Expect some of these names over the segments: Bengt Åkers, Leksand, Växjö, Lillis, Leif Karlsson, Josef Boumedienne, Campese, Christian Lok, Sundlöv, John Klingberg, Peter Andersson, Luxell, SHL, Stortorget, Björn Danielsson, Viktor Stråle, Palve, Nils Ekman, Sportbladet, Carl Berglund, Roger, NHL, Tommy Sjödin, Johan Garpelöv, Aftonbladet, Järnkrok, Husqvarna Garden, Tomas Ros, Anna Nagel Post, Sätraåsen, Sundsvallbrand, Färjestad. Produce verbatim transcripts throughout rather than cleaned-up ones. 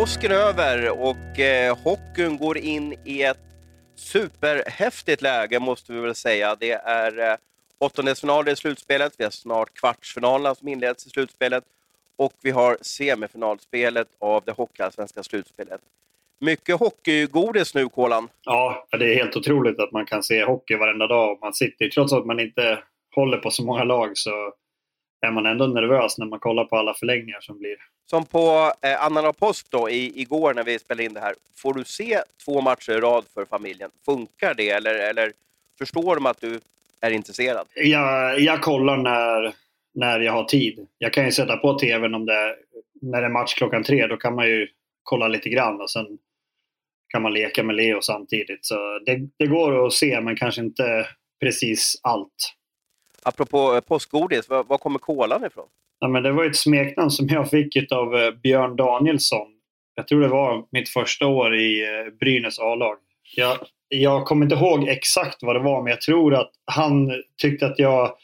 påsken över och eh, hockeyn går in i ett superhäftigt läge måste vi väl säga. Det är eh, åttondelsfinaler i slutspelet, vi har snart kvartsfinalerna som inleds i slutspelet och vi har semifinalspelet av det hockeyallsvenska slutspelet. Mycket hockeygodis nu, Kolan. Ja, det är helt otroligt att man kan se hockey varenda dag man sitter. Trots att man inte håller på så många lag så är man ändå nervös när man kollar på alla förlängningar som blir. Som på eh, Anna Nagel Post då, i, igår när vi spelade in det här. Får du se två matcher i rad för familjen? Funkar det eller, eller förstår de att du är intresserad? Jag, jag kollar när, när jag har tid. Jag kan ju sätta på tvn om det, när det är match klockan tre. Då kan man ju kolla lite grann och sen kan man leka med Leo samtidigt. Så det, det går att se men kanske inte precis allt. Apropå påskgodis, vad, vad kommer kolan ifrån? Ja, men det var ett smeknamn som jag fick av Björn Danielsson. Jag tror det var mitt första år i Brynäs A-lag. Jag, jag kommer inte ihåg exakt vad det var, men jag tror att han tyckte att jag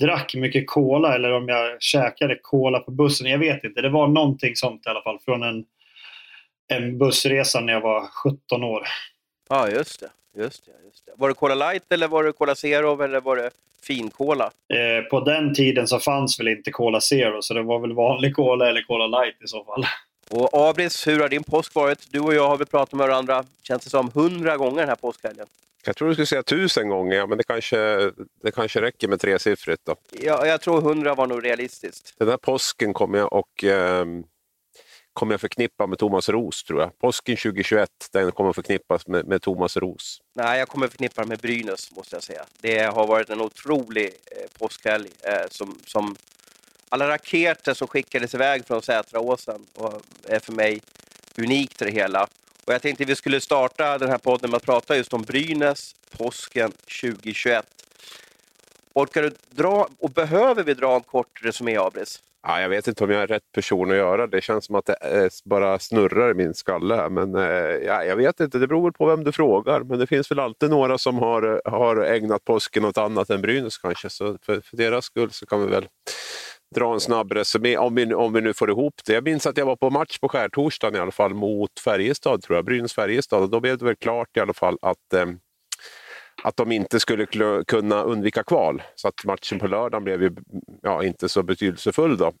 drack mycket kola eller om jag käkade kola på bussen. Jag vet inte, det var någonting sånt i alla fall från en, en bussresa när jag var sjutton år. Ja, ah, just det. Just det, just det. Var det Cola Light eller var det Cola Zero eller var det finkola? Eh, på den tiden så fanns väl inte Cola Zero så det var väl vanlig Cola eller Cola Light i så fall. Och Abris, hur har din påsk varit? Du och jag har väl pratat med varandra, känns det som, hundra gånger den här påskhelgen. Jag tror du skulle säga tusen gånger, ja, men det kanske, det kanske räcker med tre siffrigt då. Ja, jag tror hundra var nog realistiskt. Den här påsken kommer jag och... Eh... kommer jag förknippa med Tomas Ros, tror jag. Påsken tjugohundratjugoett, den kommer förknippas med, med Tomas Ros. Nej, jag kommer förknippa med Brynäs, måste jag säga. Det har varit en otrolig eh, påskhelg. Eh, som, som alla raketer som skickades iväg från Sätraåsen och är för mig unikt det hela. Och jag tänkte vi skulle starta den här podden med att prata just om Brynäs, påsken tjugohundratjugoett. Orkar du dra, och behöver vi dra en kort resumé, Abris? Ja, jag vet inte om jag är rätt person att göra. Det känns som att det bara snurrar i min skalle här. Men ja, jag vet inte, det beror på vem du frågar. Men det finns väl alltid några som har, har ägnat påsken något annat än Brynäs kanske. Så för, för deras skull så kan vi väl dra en snabb resumé om vi, om vi nu får ihop det. Jag minns att jag var på match på skärtorsdagen i alla fall mot Färjestad tror jag. Brynäs-Färjestad. Och då blev det väl klart i alla fall att... Eh, att de inte skulle kunna undvika kval. Så att matchen på lördagen blev ju ja, inte så betydelsefull då.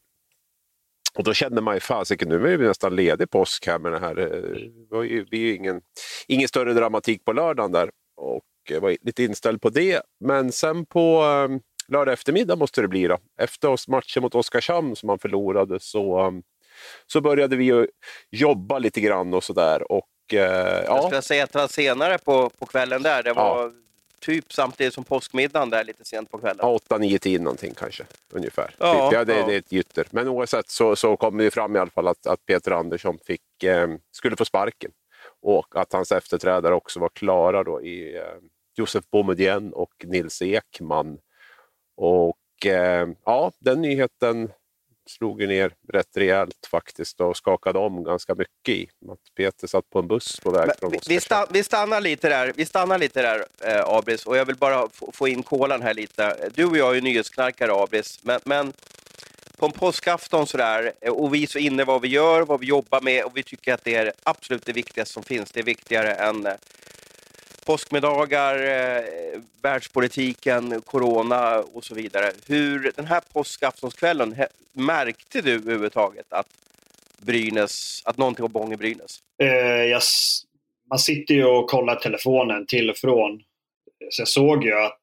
Och då kände man ju fasiken, nu är vi nästan ledig påsk här med det här. Det var ju, vi är ju ingen, ingen större dramatik på lördagen där. Och jag var lite inställd på det. Men sen på um, lördag eftermiddag måste det bli då. Efter oss matchen mot Oskarshamn som man förlorade så, um, så började vi ju jobba lite grann och sådär. Och, uh, ja. Jag skulle säga att det var senare på, på kvällen där. Det var... Ja. Typ samtidigt som påskmiddagen där lite sent på kvällen. åtta nio tio någonting kanske, ungefär. Ja, typ. ja, det, ja. det är ett gytter. Men oavsett så, så kom det ju fram i alla fall att, att Peter Andersson fick, eh, skulle få sparken. Och att hans efterträdare också var klara då i eh, Josef Boumedienne och Nils Ekman. Och eh, ja, den nyheten slog ju ner rätt rejält faktiskt och skakade om ganska mycket i. Att Peter satt på en buss på väg Men, från Oskarshamn. Vi, stann, vi stannar lite där, vi stannar lite där eh, Abris, och jag vill bara f- få in kolan här lite. Du och jag är ju nyhetsknarkare, Abris, men, men på en påskafton sådär, och vi är så inne vad vi gör, vad vi jobbar med, och vi tycker att det är absolut det viktigaste som finns. Det är viktigare än eh, påskmiddagar, eh, världspolitiken, corona och så vidare. Hur den här påskaftonskvällen, he, märkte du överhuvudtaget att Brynäs, att någonting var bång i Brynäs? Eh, jag, man sitter ju och kollar telefonen till och från. Så jag såg ju att,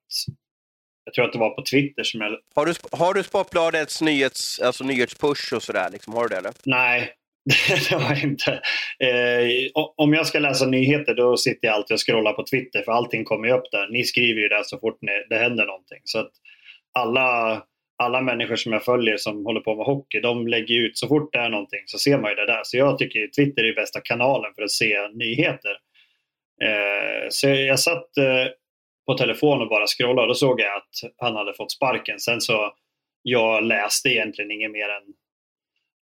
jag tror att det var på Twitter som jag... Har du, har du Sportbladets nyhets, alltså nyhetspush och sådär? Liksom, har du det eller? Nej. Det var jag inte. Eh, om jag ska läsa nyheter då sitter jag alltid och scrollar på Twitter för allting kommer ju upp där. Ni skriver ju där så fort ni, det händer någonting. Så att alla, alla människor som jag följer som håller på med hockey, de lägger ut så fort det är någonting så ser man ju det där. Så jag tycker Twitter är bästa kanalen för att se nyheter. Eh, så jag satt eh, på telefon och bara scrollade och då såg jag att han hade fått sparken. Sen så jag läste egentligen inget mer än,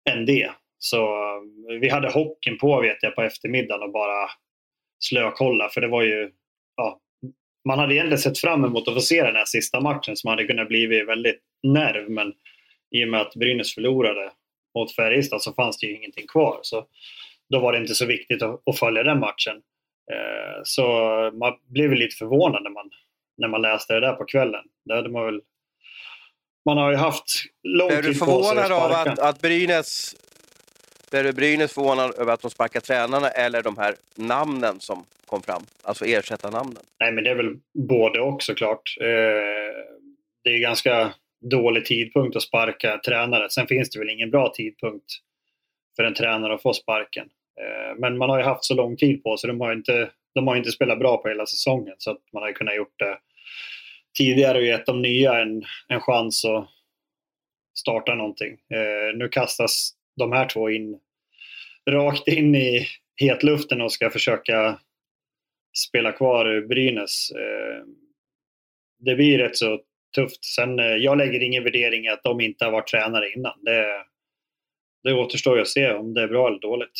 än det. Så vi hade hockeyn på vet jag på eftermiddagen och bara slökolla för det var ju ja, man hade egentligen sett fram emot att få se den här sista matchen som hade kunnat bli väldigt nerv men i och med att Brynäs förlorade mot Färjestad så fanns det ju ingenting kvar så då var det inte så viktigt att, att följa den matchen. Eh, så man blev lite förvånad när man, när man läste det där på kvällen. Där hade man väl, man har ju haft lång tid på sig. Är du förvånad av att, att Brynäs, är du Brynäs förvånad över att de sparkar tränarna eller de här namnen som kom fram? Alltså ersätta namnen. Nej, men det är väl både och såklart. Eh, det är ganska dålig tidpunkt att sparka tränare. Sen finns det väl ingen bra tidpunkt för en tränare att få sparken. Men man har ju haft så lång tid på sig. De har ju inte, de har inte spelat bra på hela säsongen. Så att man har ju kunnat gjort det tidigare och gett de nya en, en chans att starta någonting. Nu kastas de här två in rakt in i hetluften och ska försöka spela kvar Brynäs. Det blir rätt så tufft. Sen, jag lägger ingen värdering i att de inte har varit tränare innan. Det, det återstår att se om det är bra eller dåligt.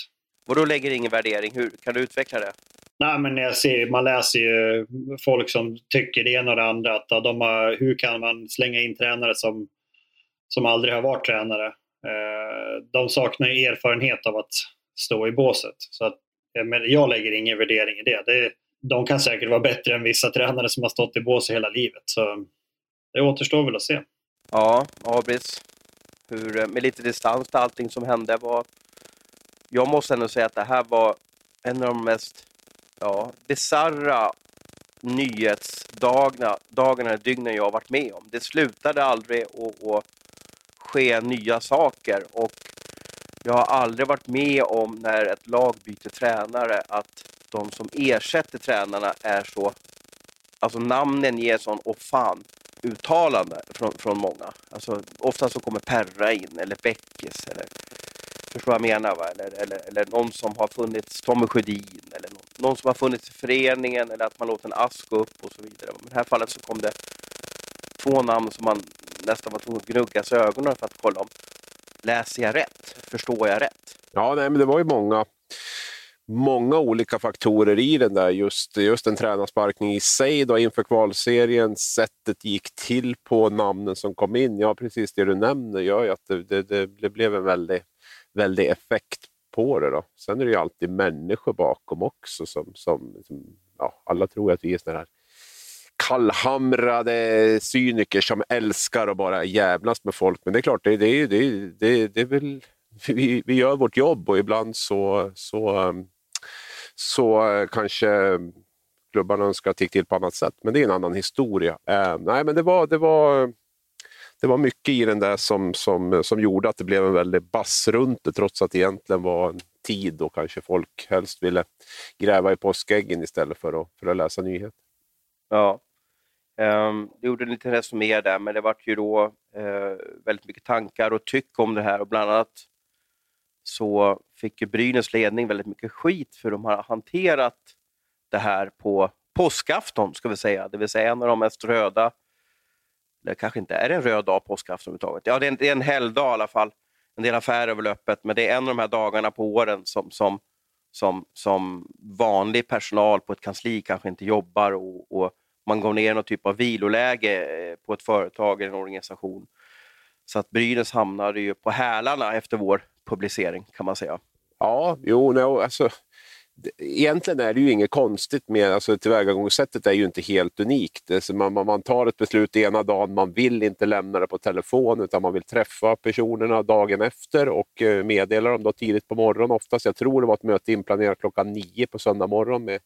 Vadå lägger ingen värdering? Hur kan du utveckla det? Nej, men jag ser, man läser ju folk som tycker det ena och det andra. Att de har, hur kan man slänga in tränare som, som aldrig har varit tränare? De saknar ju erfarenhet av att stå i båset. Så att, men jag lägger ingen värdering i det. det. De kan säkert vara bättre än vissa tränare som har stått i båset hela livet. Så det återstår väl att se. Ja, Abris. Hur, med lite distans till allting som hände var... Jag måste ändå säga att det här var en av de mest ja, bizarra nyhetsdagarna dagarna och dygnen jag har varit med om. Det slutade aldrig att ske nya saker. Och jag har aldrig varit med om när ett lag byter tränare att de som ersätter tränarna är så... Alltså namnen ger sån och fan. Uttalande från, från många. Alltså, ofta så kommer Perra in eller Bäckes eller förstår jag menar va? Eller, eller, eller någon som har funnits, Tommy Sjödin eller någon, någon som har funnits i föreningen eller att man låter en ask upp och så vidare. Men i det här fallet så kom det två namn som man nästan var tvungen att gnugga sig ögonen för att kolla om läser jag rätt? Förstår jag rätt? Ja, nej, men det var ju många många olika faktorer i den där just, just en tränarsparkning i sig då inför kvalserien, sättet gick till på namnen som kom in. Ja, precis det du nämnde gör ju att det, det, det blev en väldigt, väldigt effekt på det då. Sen är det ju alltid människor bakom också som, som, som ja, alla tror att vi är sådana här kallhamrade cyniker som älskar att bara jävlas med folk, men det är klart, det, det, det, det, det är väl vi, vi gör vårt jobb och ibland så så Så kanske klubbarna önskar tick till på annat sätt. Men det är en annan historia. Eh, nej, men det var, det, var, det var mycket i den där som, som, som gjorde att det blev en väldigt bass runt det. Trots att det egentligen var en tid då kanske folk helst ville gräva i påskäggen istället för att, för att läsa nyheter. Ja, um, det gjorde en liten resumé där. Men det var ju då uh, väldigt mycket tankar och tyck om det här. Och bland annat... så fick ju Brynäs ledning väldigt mycket skit för de har hanterat det här på påskafton ska vi säga. Det vill säga en av de mest röda, eller kanske inte är det en röd dag påskafton överhuvudtaget. Ja, det är en, det är en helgdag i alla fall. En del affärer väl öppet, men det är en av de här dagarna på åren som, som, som, som vanlig personal på ett kansli kanske inte jobbar och, och man går ner i någon typ av viloläge på ett företag eller en organisation. Så att Brynäs hamnade ju på hälarna efter vår publicering kan man säga. Ja, jo, no, alltså det, egentligen är det ju inget konstigt med, alltså tillvägagångssättet är ju inte helt unikt. Alltså, man, man tar ett beslut ena dagen, man vill inte lämna det på telefon utan man vill träffa personerna dagen efter och eh, meddela dem då tidigt på morgonen oftast. Jag tror det var ett möte inplanerat klockan nio på söndag morgon med,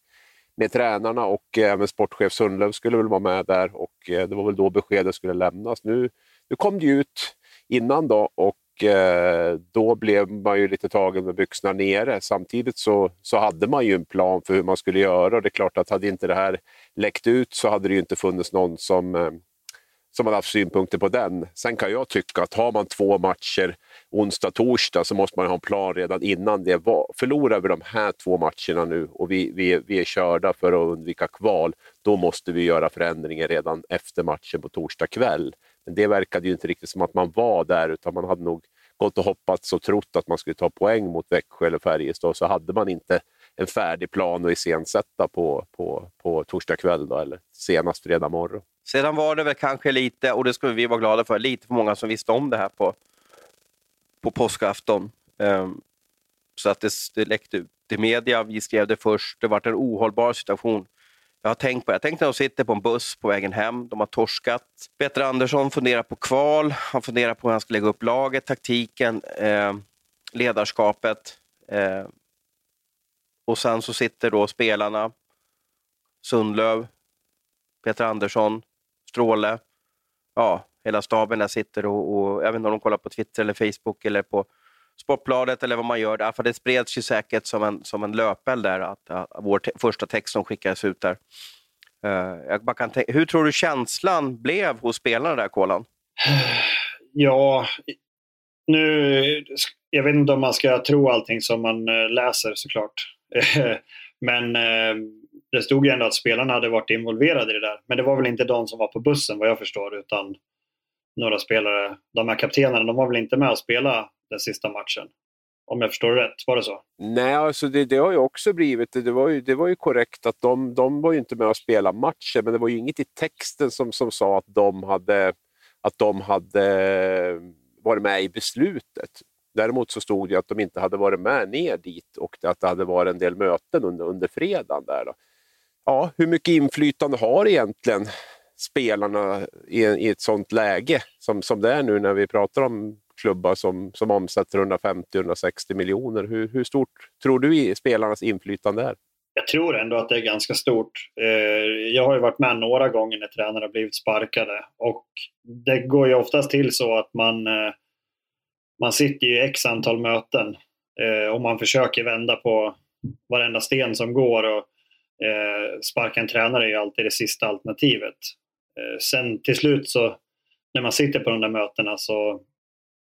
med tränarna och eh, även sportchef Sundlöv skulle väl vara med där och eh, det var väl då beskedet skulle lämnas. Nu, nu kom det ju ut innan då och då blev man ju lite tagen med byxorna nere. Samtidigt så, så hade man ju en plan för hur man skulle göra. Och det är klart att hade inte det här läckt ut så hade det ju inte funnits någon som, som hade haft synpunkter på den. Sen kan jag tycka att har man två matcher onsdag, torsdag så måste man ha en plan redan innan det var. Förlorar vi de här två matcherna nu och vi, vi, vi är körda för att undvika kval, då måste vi göra förändringar redan efter matchen på torsdag kväll. Men det verkade ju inte riktigt som att man var där utan man hade nog gått och hoppats och trott att man skulle ta poäng mot Växjö eller Färjestad så hade man inte en färdig plan att iscensätta på, på, på torsdag kväll då, eller senast fredag morgon. Sedan var det väl kanske lite, och det skulle vi vara glada för, lite för många som visste om det här på, på påskafton. Um, så att det, det läckte ut i media. Vi skrev det först. Det var en ohållbar situation. Jag har tänkt på, jag tänkte att de sitter på en buss på vägen hem. De har torskat. Peter Andersson funderar på kval. Han funderar på hur han ska lägga upp laget, taktiken, eh, ledarskapet. Eh, och sen så sitter då spelarna. Sundlöv, Peter Andersson, Stråle. Ja, hela staben där sitter och, och jag vet inte om de kollar på Twitter eller Facebook eller på Sportbladet eller vad man gör där. För det spreds ju säkert som en, som en löpeld där att, att vår te- första text som skickades ut där. Uh, jag bara kan tänka, hur tror du känslan blev hos spelarna där, Kolan? Ja, nu jag vet inte om man ska tro allting som man läser såklart. Men eh, det stod ju ändå att spelarna hade varit involverade i det där. Men det var väl inte de som var på bussen vad jag förstår, utan några spelare, de här kaptenerna, de var väl inte med att spela den sista matchen. Om jag förstår rätt, var det så? Nej, alltså det, det har ju också blivit, det var ju, det var ju korrekt att de, de var ju inte med att spela matchen, men det var ju inget i texten som, som sa att de hade, att de hade varit med i beslutet. Däremot så stod det att de inte hade varit med ner dit och att det hade varit en del möten under, under fredagen där då. Ja, hur mycket inflytande har egentligen spelarna i, i ett sånt läge som, som det är nu när vi pratar om klubbar som, som omsätter hundrafemtio till hundrasextio miljoner? Hur, hur stort tror du spelarnas inflytande är? Jag tror ändå att det är ganska stort. Jag har ju varit med några gånger när tränare har blivit sparkade och det går ju oftast till så att man... Man sitter ju i x antal möten eh, och man försöker vända på varenda sten som går och eh, sparka en tränare är ju alltid det sista alternativet. Eh, sen till slut så när man sitter på de där mötena så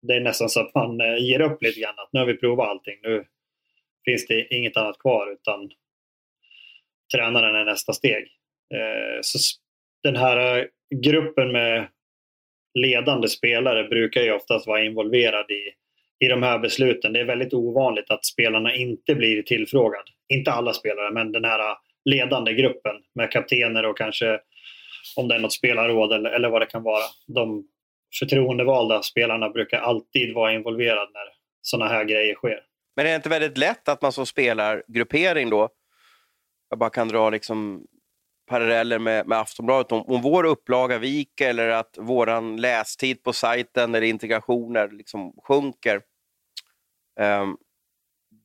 det är nästan så att man eh, ger upp lite grann att nu har vi provat allting, nu finns det inget annat kvar utan tränaren är nästa steg. Eh, så den här gruppen med ledande spelare brukar ju oftast vara involverade i, i de här besluten. Det är väldigt ovanligt att spelarna inte blir tillfrågad. Inte alla spelare, men den här ledande gruppen med kaptener och kanske om det är något spelarråd eller, eller vad det kan vara. De förtroendevalda spelarna brukar alltid vara involverade när sådana här grejer sker. Men är det inte väldigt lätt att man som spelargruppering då, jag bara kan dra liksom... paralleller med, med Aftonbladet om, om vår upplaga viker eller att våran lästid på sajten eller integrationer liksom sjunker um,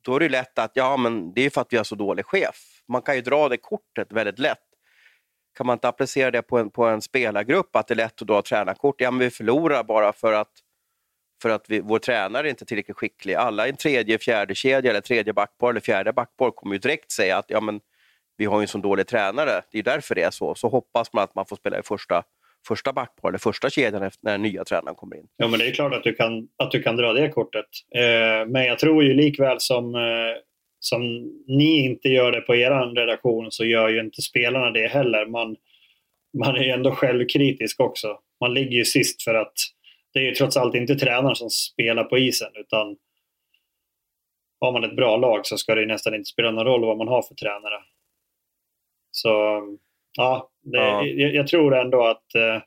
då är det lätt att ja men det är för att vi har så dålig chef. Man kan ju dra det kortet väldigt lätt. Kan man inte applicera det på en, på en spelargrupp att det är lätt att dra tränarkort? Ja men vi förlorar bara för att för att vi, vår tränare är inte tillräckligt skicklig. Alla i en tredje, fjärde kedja eller tredje backpar eller fjärde backpar kommer ju direkt säga att ja men vi har ju en sån dålig tränare, det är därför det är så. Så hoppas man att man får spela i första, första backpar eller första kedjan efter när den nya tränaren kommer in. Ja, men det är klart att du kan, att du kan dra det kortet. Eh, men jag tror ju likväl som, eh, som ni inte gör det på er redaktion så gör ju inte spelarna det heller. Man, man är ju ändå självkritisk också. Man ligger ju sist för att det är ju trots allt inte tränaren som spelar på isen utan har man ett bra lag så ska det ju nästan inte spela någon roll vad man har för tränare. Så ja, det, ja. Jag, jag tror ändå att eh,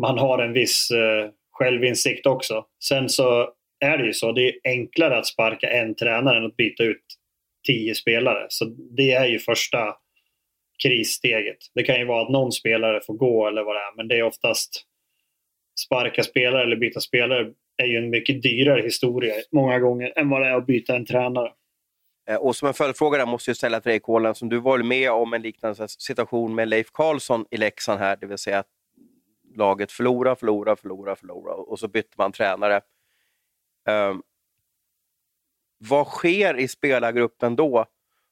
man har en viss eh, självinsikt också. Sen så är det ju så, det är enklare att sparka en tränare än att byta ut tio spelare. Så det är ju första krissteget. Det kan ju vara att någon spelare får gå eller vad det är. Men det är oftast sparka spelare eller byta spelare är ju en mycket dyrare historia många gånger än vad det är att byta en tränare. Och som en följdfråga där måste jag ställa till dig, Kolan, som du var med om en liknande situation med Leif Karlsson i Leksand här. Det vill säga att laget förlorar, förlorar, förlorar, förlorar. Och så bytte man tränare. Um, vad sker i spelargruppen då?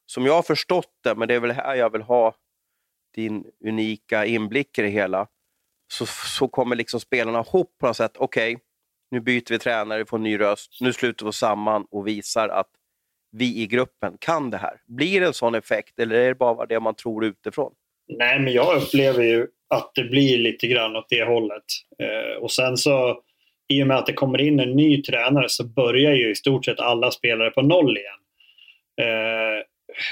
Som jag har förstått det, men det är väl här jag vill ha din unika inblick i det hela. Så, så kommer liksom spelarna ihop på något sätt. Okej, okay, nu byter vi tränare, vi får en ny röst. Nu sluter vi samman och visar att vi i gruppen kan det här. Blir det en sån effekt eller är det bara det man tror utifrån? Nej, men jag upplever ju att det blir lite grann åt det hållet. Eh, och sen så, i och med att det kommer in en ny tränare så börjar ju i stort sett alla spelare på noll igen. Eh,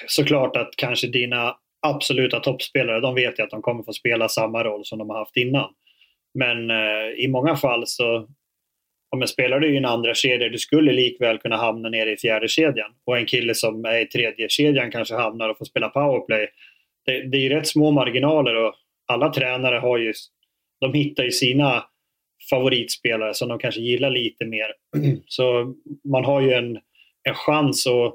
såklart att kanske dina absoluta toppspelare, de vet ju att de kommer få spela samma roll som de har haft innan. Men eh, i många fall så ja, men spelar du i en andra kedja, du skulle likväl kunna hamna nere i fjärde kedjan. Och en kille som är i tredje kedjan kanske hamnar och får spela powerplay. Det, det är ju rätt små marginaler, och alla tränare har ju, de hittar ju sina favoritspelare som de kanske gillar lite mer. Så man har ju en, en chans att,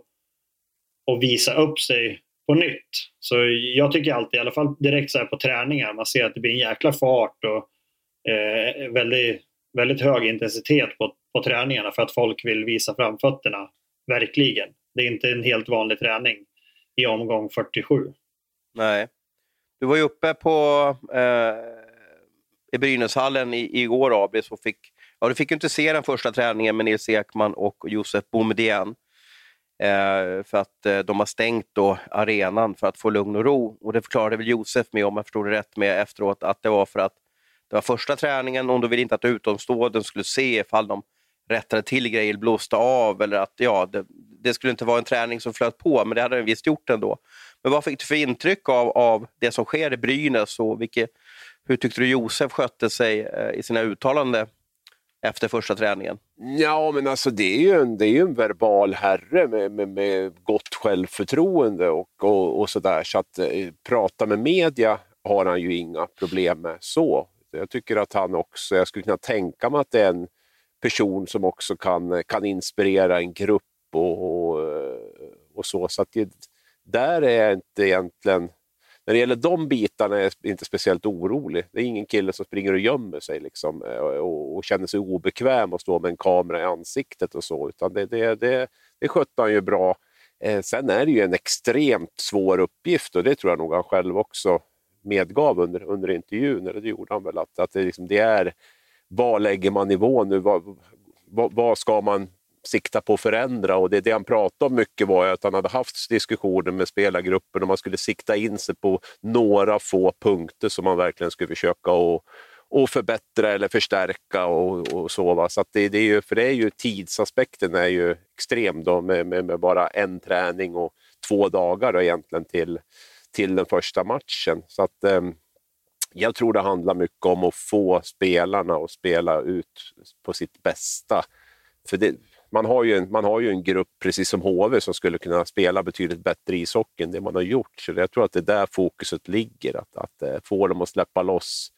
att visa upp sig på nytt. Så jag tycker alltid, i alla fall direkt så här på träningar, man ser att det blir en jäkla fart och eh, väldigt, väldigt hög intensitet på, på träningarna, för att folk vill visa framfötterna, verkligen. Det är inte en helt vanlig träning i omgång fyrtiosju. Nej. Du var ju uppe på eh, i Brynäshallen i, igår, Abri, så fick, ja, du fick ju inte se den första träningen med Nils Ekman och Josef Boumedienne. Eh, för att eh, de har stängt då arenan för att få lugn och ro. Och det förklarade väl Josef med, om jag förstod det rätt, med efteråt, att det var för att det var första träningen och då ville inte att utomstående skulle se ifall de rättade till grejer, blåste av, eller att ja, det, det skulle inte vara en träning som flöt på, men det hade den visst gjort ändå. Men vad fick du för intryck av, av det som sker i Brynäs, och vilket, hur tyckte du Josef skötte sig eh, i sina uttalanden efter första träningen? Ja, men alltså det är ju en, det är ju en verbal herre med, med, med gott självförtroende och, och, och sådär. Så att eh, prata med media har han ju inga problem med så. Jag tycker att han också, jag skulle kunna tänka mig att det är en person som också kan, kan inspirera en grupp och, och, och så. Så att det, där är jag inte egentligen, när det gäller de bitarna är jag inte speciellt orolig. Det är ingen kille som springer och gömmer sig liksom, och, och känner sig obekväm att stå med en kamera i ansiktet och så. Utan det, det, det, det skötte han ju bra. Eh, sen är det ju en extremt svår uppgift, och det tror jag nog han själv också medgav under, under intervjun, eller det gjorde han väl, att, att det, liksom, det är, vad lägger man nivå nu, vad, vad, vad ska man sikta på att förändra, och det, det han pratade om mycket var att han hade haft diskussioner med spelargruppen och man skulle sikta in sig på några få punkter som man verkligen skulle försöka och, och förbättra eller förstärka och, och så, va? Så att det, det är ju, för det är ju tidsaspekten är ju extrem då, med, med, med bara en träning och två dagar då egentligen till till den första matchen. Så att, eh, jag tror det handlar mycket om att få spelarna att spela ut på sitt bästa. För det, man, har ju en, man har ju en grupp, precis som H V, som skulle kunna spela betydligt bättre i ishockey än det man har gjort. Så jag tror att det är där fokuset ligger. Att, att eh, få dem att släppa loss,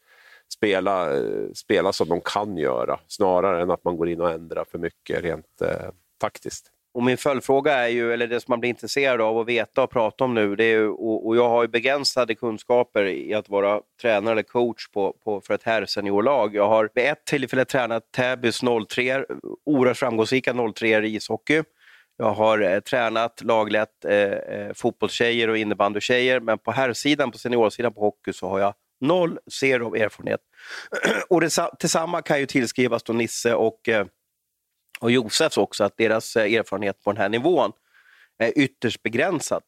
spela, eh, spela som de kan göra. Snarare än att man går in och ändrar för mycket rent eh, taktiskt. Och min följdfråga är ju, eller det som man blir intresserad av att veta och prata om nu, det är ju, och, och jag har ju begränsade kunskaper i att vara tränare eller coach på, på, för ett här seniorlag. Jag har vid ett tillfälle tränat Täbys noll tre, oerhört framgångsrika noll tre i ishockey. Jag har eh, tränat, laglett eh, fotbollstjejer och innebandytjejer, men på herrsidan, på seniorsidan på hockey, så har jag noll, zero erfarenhet. Och det tillsammans kan ju tillskrivas då Nisse och... Eh, Och Josefs också, att deras erfarenhet på den här nivån är ytterst begränsad.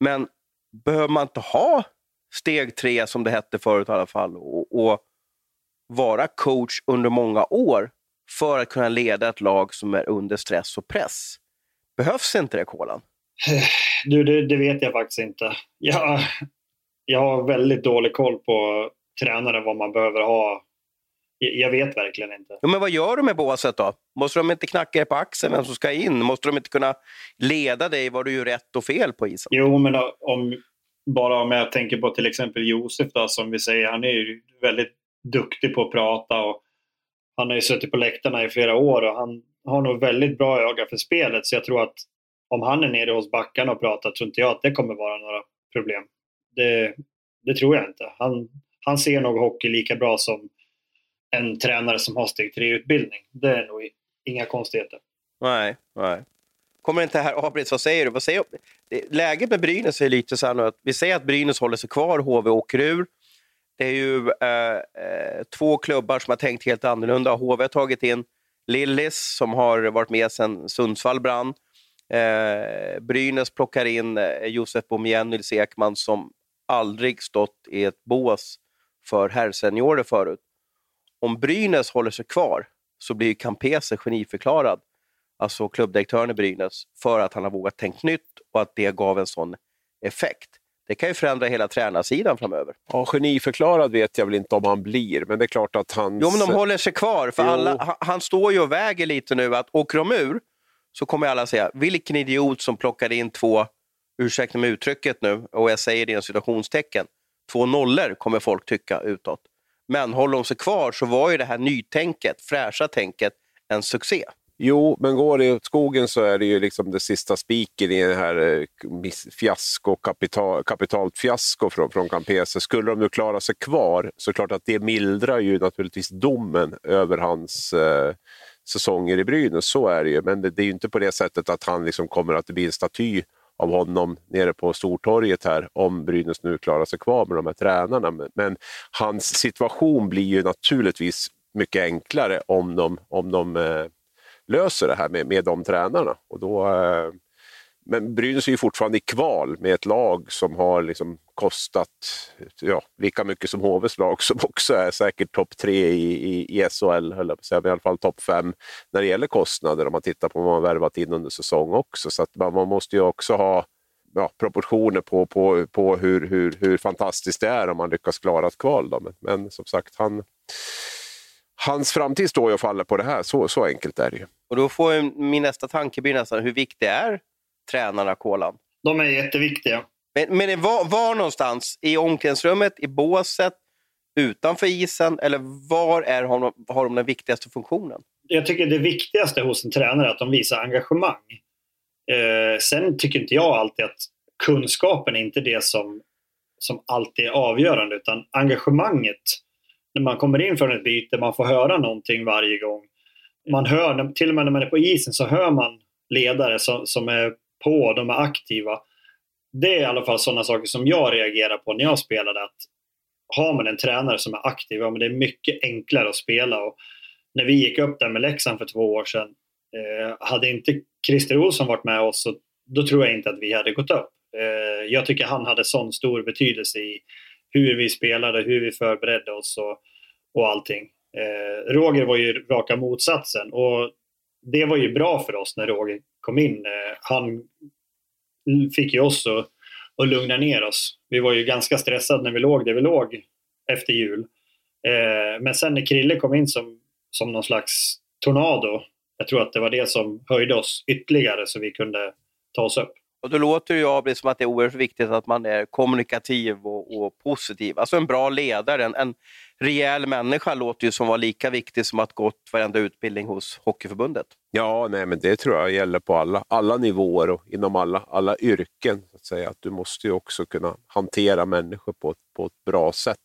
Men behöver man inte ha steg tre, som det hette förut i alla fall, och, och vara coach under många år för att kunna leda ett lag som är under stress och press? Behövs inte det, Kolan? Du, det, det vet jag faktiskt inte. Jag, jag har väldigt dålig koll på tränare, vad man behöver ha. Jag vet verkligen inte. Ja, men vad gör du med båset då? Måste de inte knacka er på axeln vem som ska in? Måste de inte kunna leda dig vad du gör rätt och fel på isen? Jo, men om, bara om jag tänker på till exempel Josef då, som vi säger, han är ju väldigt duktig på att prata, och han har ju suttit på läktarna i flera år och han har nog väldigt bra öga för spelet, så jag tror att om han är nere hos backarna och pratar, tror inte jag att det kommer vara några problem. Det, det tror jag inte. Han, han ser nog hockey lika bra som en tränare som har steg tre-utbildning. Det är nog inga konstigheter. Nej, nej. Kommer inte här, Abritz, vad säger du? Vad säger du? Läget med Brynäs är lite så här nu att vi säger att Brynäs håller sig kvar, H V åker ur. Det är ju eh, två klubbar som har tänkt helt annorlunda. H V har tagit in Lillis som har varit med sedan Sundsvallbrand. Eh, Brynäs plockar in Josef Boumedienne, Nils Ekman, som aldrig stått i ett bås för herrseniorer förut. Om Brynäs håller sig kvar så blir ju Campese geniförklarad, alltså klubbdirektören i Brynäs, för att han har vågat tänkt nytt och att det gav en sån effekt. Det kan ju förändra hela tränarsidan framöver. Ja, geniförklarad vet jag väl inte om han blir, men det är klart att han... Jo, men de håller sig kvar, för alla, han står ju och väger lite nu att åker de ur så kommer alla säga, vilken idiot som plockade in två, ursäkta med uttrycket nu, och jag säger det i en situationstecken, två nollor kommer folk tycka utåt. Men håller de sig kvar så var ju det här nytänket, fräscha tänket, en succé. Jo, men går det åt skogen så är det ju liksom det sista spiken i det här fiasko, kapital, kapitalt fiasko från, från Campese. Skulle de nu klara sig kvar så klart att det mildrar ju naturligtvis domen över hans eh, säsonger i Brynäs, så är det ju. Men det, det är ju inte på det sättet att han liksom kommer att bli en staty av honom nere på Stortorget här om Brynäs nu klarar sig kvar med de här tränarna. Men, men hans situation blir ju naturligtvis mycket enklare om de... Om de eh, löser det här med, med de tränarna. Och då, eh, men Brynäs är ju fortfarande i kval med ett lag som har liksom kostat ja, lika mycket som H V:s lag, som också är säkert topp tre i, i, i S H L, höll jag på att säga, men i alla fall topp fem när det gäller kostnader om man tittar på vad man värvat in under säsong också. Så att man, man måste ju också ha ja, proportioner på, på, på hur, hur, hur fantastiskt det är om man lyckas klara ett kval. Då. Men, men som sagt, han... Hans framtid står ju och faller på det här, så, så enkelt är det ju. Och då får jag, min nästa tanke blir nästan, hur viktig är tränarna, Kolan? De är jätteviktiga. Men, men var, var någonstans? I omklädningsrummet, i båset, utanför isen? Eller var är, har, de, har de den viktigaste funktionen? Jag tycker det viktigaste hos en tränare är att de visar engagemang. Eh, sen tycker inte jag alltid att kunskapen är inte det som, som alltid är avgörande, utan engagemanget. När man kommer in från ett byte, man får höra någonting varje gång. Man hör, till och med när man är på isen så hör man ledare som, som är på, de är aktiva. Det är i alla fall sådana saker som jag reagerar på när jag spelade. Att har man en tränare som är aktiv, ja, men det är mycket enklare att spela. Och när vi gick upp där med Leksand för två år sedan, eh, hade inte Christer Olsson varit med oss, så då tror jag inte att vi hade gått upp. Eh, jag tycker han hade sån stor betydelse i hur vi spelade, hur vi förberedde oss och, och allting. Eh, Roger var ju raka motsatsen. Och det var ju bra för oss när Roger kom in. Eh, han fick ju oss att, att lugna ner oss. Vi var ju ganska stressade när vi låg där vi låg efter jul. Eh, men sen när Krille kom in som, som någon slags tornado. Jag tror att det var det som höjde oss ytterligare så vi kunde ta oss upp. Och då låter ju Abri som att det är oerhört viktigt att man är kommunikativ och, och positiv. Alltså en bra ledare, en, en rejäl människa låter ju som var lika viktig som att gått varenda utbildning hos Hockeyförbundet. Ja, nej, men det tror jag gäller på alla, alla nivåer och inom alla, alla yrken. Så att säga. Att du måste ju också kunna hantera människor på ett, på ett bra sätt.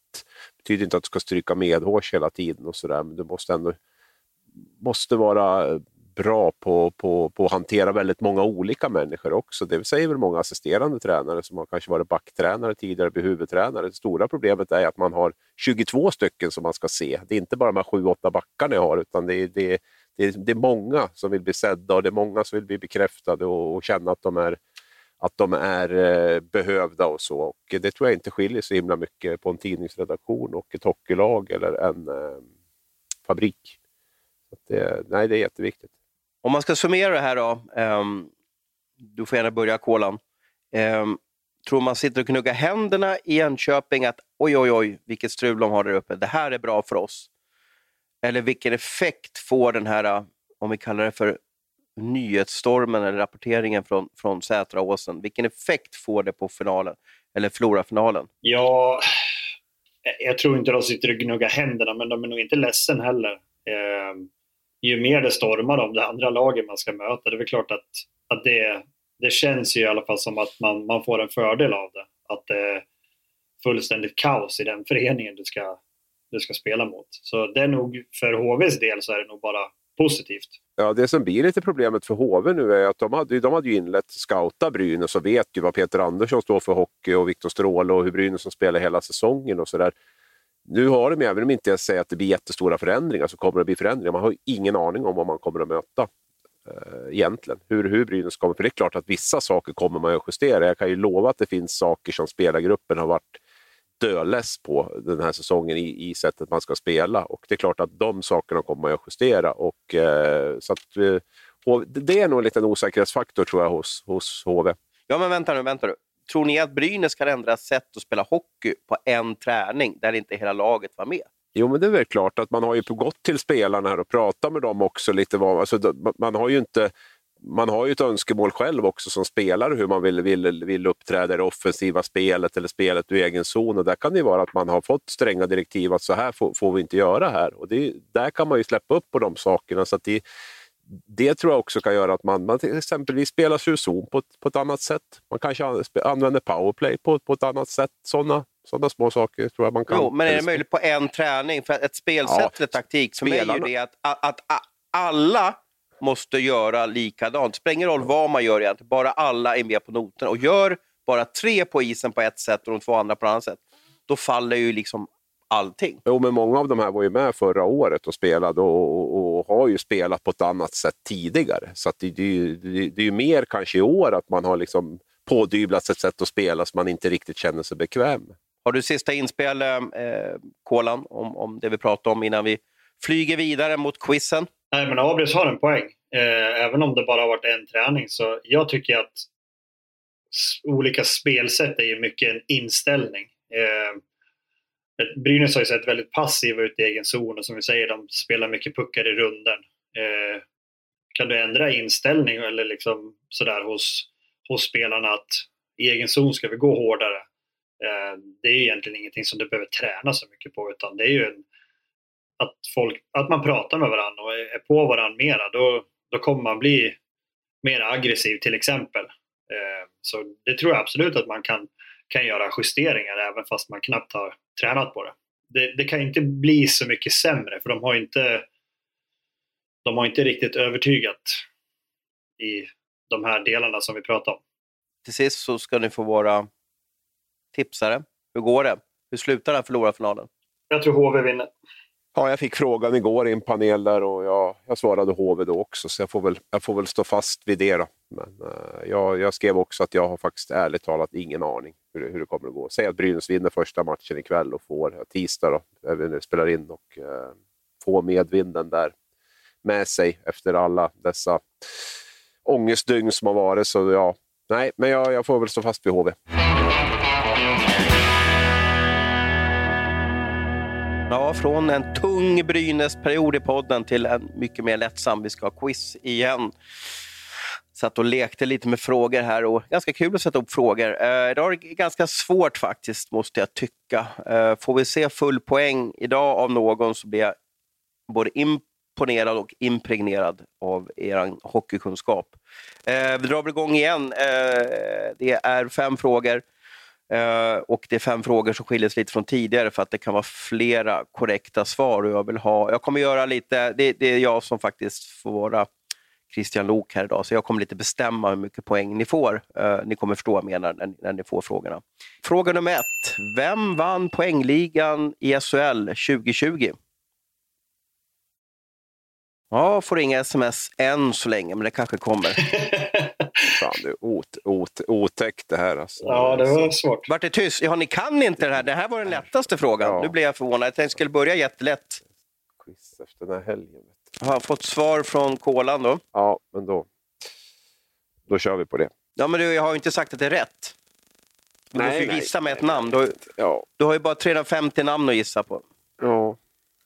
Det betyder inte att du ska stryka medhårs hela tiden och sådär, men du måste ändå måste vara... bra på, på, på att hantera väldigt många olika människor också. Det säger väl många assisterande tränare som har kanske varit backtränare tidigare, blir huvudtränare. Det stora problemet är att man har tjugotvå stycken som man ska se. Det är inte bara de här sju åtta backarna jag har, utan det är, det, är, det, är, det är många som vill bli sedda och det är många som vill bli bekräftade och, och känna att de är, att de är eh, behövda och så. Och det tror jag inte skiljer så himla mycket på en tidningsredaktion och ett hockeylag eller en eh, fabrik. Så att det, nej, det är jätteviktigt. Om man ska summera det här då, um, du får gärna börja, Kolan. Um, tror man sitter och knuggar händerna i Enköping att oj, oj, oj, vilket strul de har där uppe. Det här är bra för oss. Eller vilken effekt får den här, om vi kallar det för nyhetsstormen eller rapporteringen från, från Sätraåsen. Vilken effekt får det på finalen? Eller Flora-finalen? Ja, jag tror inte de sitter och knuggar händerna, men de är nog inte ledsen heller. Um... Ju mer det stormar om det andra laget man ska möta, det är väl klart att, att det, det känns ju i alla fall som att man, man får en fördel av det. Att det är fullständigt kaos i den föreningen du ska, du ska spela mot. Så det är nog, för H V:s del så är det nog bara positivt. Ja, det som blir lite problemet för H V nu är att de hade, de hade ju inlett scouta Brynäs och vet ju vad Peter Andersson står för hockey och Viktor Stråle och hur Brynäs som spelar hela säsongen och sådär. Nu har de, även om inte jag säger att det blir jättestora förändringar, så kommer det bli förändringar. Man har ju ingen aning om vad man kommer att möta eh, egentligen. Hur, hur Brynäs kommer. För det är klart att vissa saker kommer man att justera. Jag kan ju lova att det finns saker som spelargruppen har varit döless på den här säsongen i, i sättet man ska spela. Och det är klart att de sakerna kommer man att justera. Och, eh, så att, eh, det är nog en liten osäkerhetsfaktor tror jag hos, hos H V. Ja, men vänta nu, vänta nu. Tror ni att Brynäs kan ändra sätt att spela hockey på en träning där inte hela laget var med? Jo, men det är väl klart att man har ju gått till spelarna här och pratat med dem också lite. Alltså, man har ju inte... Man har ju ett önskemål själv också som spelare hur man vill, vill, vill uppträda i det offensiva spelet eller spelet ur egen zon, och där kan det ju vara att man har fått stränga direktiv att så här får, får vi inte göra här, och det, där kan man ju släppa upp på de sakerna, så att det, det tror jag också kan göra att man, man till exempelvis spelas ur zon på, på ett annat sätt, man kanske använder powerplay på, på ett annat sätt, sådana Sådana små saker tror jag man kan. Jo, men är det möjligt på en träning? För ett spelsätt eller taktik som är ju det att, att, att, att alla måste göra likadant. Spelar ingen roll vad man gör egentligen. Bara alla är med på noten. Och gör bara tre på isen på ett sätt och de två andra på ett annat sätt. Då faller ju liksom allting. Jo, men många av de här var ju med förra året och spelade och, och, och har ju spelat på ett annat sätt tidigare. Så att det, det, det, det är ju mer kanske i år att man har liksom pådyvlat ett sätt att spela som man inte riktigt känner sig bekväm. Har du sista inspel, eh, Kolan, om, om det vi pratade om innan vi flyger vidare mot quizen? Nej, men Abris har en poäng. Eh, även om det bara har varit en träning, så jag tycker att olika spelsätt är ju mycket en inställning. Eh, Brynäs har ju sett väldigt passiva ut i egen zon, och som vi säger, de spelar mycket puckar i runden. Eh, kan du ändra inställning eller liksom sådär hos, hos spelarna att i egen zon ska vi gå hårdare? Det är ju egentligen ingenting som du behöver träna så mycket på, utan det är ju en, att, folk, att man pratar med varandra och är på varandra mera, då, då kommer man bli mer aggressiv till exempel. Så det tror jag absolut att man kan, kan göra justeringar även fast man knappt har tränat på det. Det, det kan inte bli så mycket sämre, för de har inte, de har inte riktigt övertygat i de här delarna som vi pratar om. Till sist så ska ni få vara tipsare. Hur går det? Hur slutar den förlorarfinalen? Jag tror H V vinner. Ja, jag fick frågan igår i en panel där och jag, jag svarade H V då också, så jag får väl, jag får väl stå fast vid det då. Men uh, jag, jag skrev också att jag har faktiskt ärligt talat ingen aning hur, hur det kommer att gå. Säg att Brynäs vinner första matchen ikväll och får tisdag då, även när vi spelar in, och uh, får medvinden där med sig efter alla dessa ångestdygn som har varit, så ja. Nej, men jag, jag får väl stå fast vid H V. Ja, från en tung Brynäs-period i podden till en mycket mer lättsam. Vi ska ha quiz igen. Satt och lekte lite med frågor här och ganska kul att sätta upp frågor. Eh, idag är det ganska svårt faktiskt, måste jag tycka. Eh, får vi se full poäng idag av någon, så blir jag både imponerad och impregnerad av er hockeykunskap. Eh, vi drar igång igen. Eh, det är fem frågor. Uh, och det är fem frågor som skiljer sig lite från tidigare, för att det kan vara flera korrekta svar, och jag vill ha, jag kommer göra lite, det, det är jag som faktiskt får vara Christian Lok här idag, så jag kommer lite bestämma hur mycket poäng ni får. Uh, ni kommer förstå vad jag menar när, när ni får frågorna. Fråga nummer ett. Vem vann poängligan i S H L tjugo tjugo? Ja, får inga sms än så länge, men det kanske kommer. Fan, det är ot, ot, otäckt det här. Alltså. Ja, det var svårt. Vart är tyst? Ja, ni kan inte det här. Det här var den lättaste frågan. Ja. Nu blev jag förvånad. Jag tänkte jag skulle börja jättelätt. Quiz efter den här helgen. Jag har fått svar från Kolan då. Ja, men då. Då kör vi på det. Ja, men du, jag har ju inte sagt att det är rätt. Du nej, får ju nej, gissa med nej, ett namn. Du, ja. Du har ju bara trehundrafemtio namn att gissa på. Ja.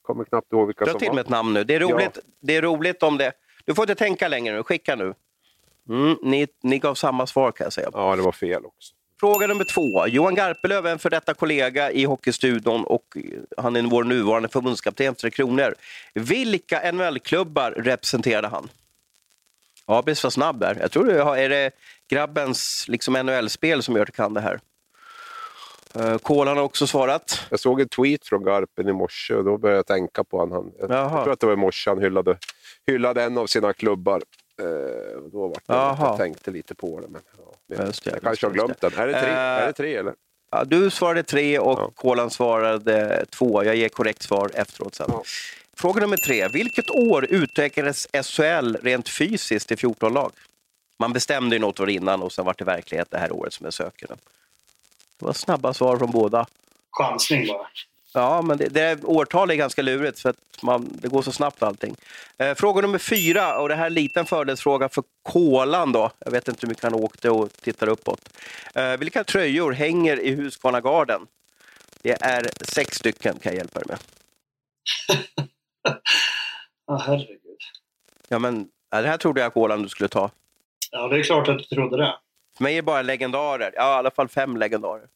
Kommer knappt ihåg vilka som var. Dra till med ett namn nu. Det är roligt, ja. Det är roligt om det... Du får inte tänka längre nu. Skicka nu. Mm, ni, ni gav samma svar kan jag säga. Ja, det var fel också. Fråga nummer två. Johan Garpelöv är en för detta kollega i hockeystudion och han är vår nuvarande förbundskapten för Tre Kronor. Vilka N H L-klubbar representerade han? Ja, Abis var snabb där. Jag tror det är det grabbens liksom N H L-spel som gör att det kan det här. Kolan har också svarat. Jag såg en tweet från Garpen i morse och då började jag tänka på honom. Jag, jag tror att det var i morse han hyllade, hyllade en av sina klubbar. Uh, då var det att jag tänkte lite på det, men ja, just det, jag kanske har glömt det. den. Är det tre, uh, är det tre eller? Ja, du svarade tre och ja. Kolan svarade två. Jag ger korrekt svar efteråt sen. Ja. Fråga nummer tre. Vilket år utökades S H L rent fysiskt till fjorton lag? Man bestämde ju något år innan och sen var det verklighet det här året som jag söker. Det var snabba svar från båda. Chansning bara. Ja, men det, det årtal är ganska lurigt för att man, det går så snabbt allting. Eh, fråga nummer fyra, och det här är en liten fördelsfråga för Kolan då. Jag vet inte hur mycket han åkte och tittar uppåt. Eh, vilka tröjor hänger i Husqvarna Garden? Det är sex stycken, kan jag hjälpa dig med. Ja, oh, herregud. Ja, men det här trodde jag Kolan du skulle ta. Ja, det är klart att du trodde det. För mig är det bara legendarer. Ja, i alla fall fem legendarer.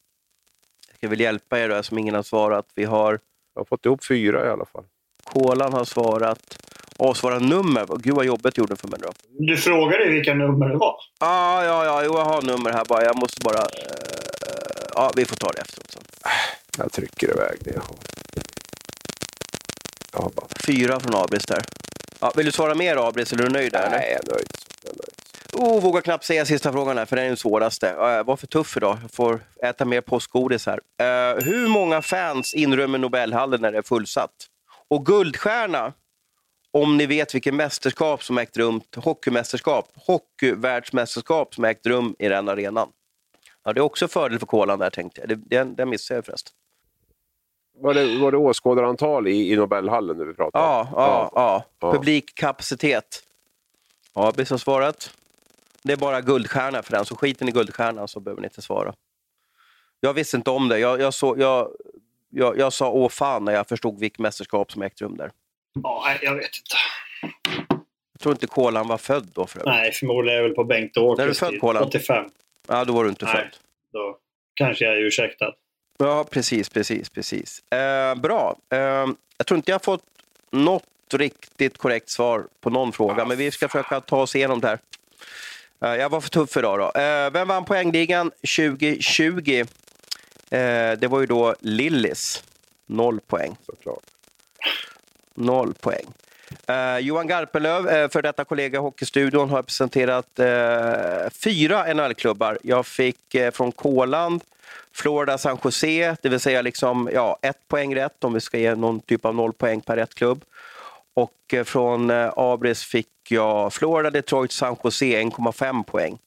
Jag vill hjälpa er då, som ingen har svarat. Vi har... Jag har fått ihop fyra i alla fall. Kolan har svarat... Åh, svara nummer. Gud vad jobbet gjorde för mig då. Du frågade vilka nummer det var. Ah, ja, ja. Jo, jag har nummer här bara. Jag måste bara... Ja, eh... ah, vi får ta det efteråt sen. Jag trycker iväg det. Ja, bara. Fyra från Abris där. Ah, vill du svara mer Abris eller är du nöjd där? Nej, eller? Jag är nöjd. Jag är nöjd. Oh, vågar knappt säga sista frågan här, för det är den svåraste. Jag var för tuff idag. Jag får äta mer påskgodis här. Uh, hur många fans inrymmer Nobelhallen när det är fullsatt? Och guldstjärna, om ni vet vilket mästerskap som ägt rum, hockeymästerskap, hockeyvärldsmästerskap som ägt rum i den arenan. Ja, det är också fördel för Kolan där, tänkte jag. Den, den missar jag förresten. Var det, var det åskådarantal i, i Nobelhallen när vi pratade? Ja, ja, ja. ja. Publikkapacitet. Ja, Abis har svarat. Det är bara guldstjärna för den. Så skiten i guldstjärnan så behöver ni inte svara. Jag visste inte om det. Jag, jag, så, jag, jag, jag sa åh fan när jag förstod vilket mästerskap som ägt rum där. Ja, nej, jag vet inte. Jag tror inte Kolan var född då. För nej, förmodligen är jag väl på Bengt Åkers. När du född, Kolan? åttiofem. Ja, då var du inte nej, född. Då kanske jag är ursäktad. Ja, precis, precis, precis. Eh, bra. Eh, jag tror inte jag har fått något riktigt korrekt svar på någon fråga. Ja, men vi ska försöka ta oss igenom det här. Jag var för tuff idag då. Vem vann poängligan tjugo tjugo? Det var ju då Lillis. Noll poäng. Såklart. Noll poäng. Johan Garpenlöv, för detta kollega i Hockeystudion, har presenterat fyra N H L-klubbar. Jag fick från Koland, Florida, San Jose, det vill säga liksom, ja, ett poäng rätt om vi ska ge någon typ av noll poäng per rätt klubb. Och från Abris fick jag Florida, Detroit, San Jose en komma fem poäng.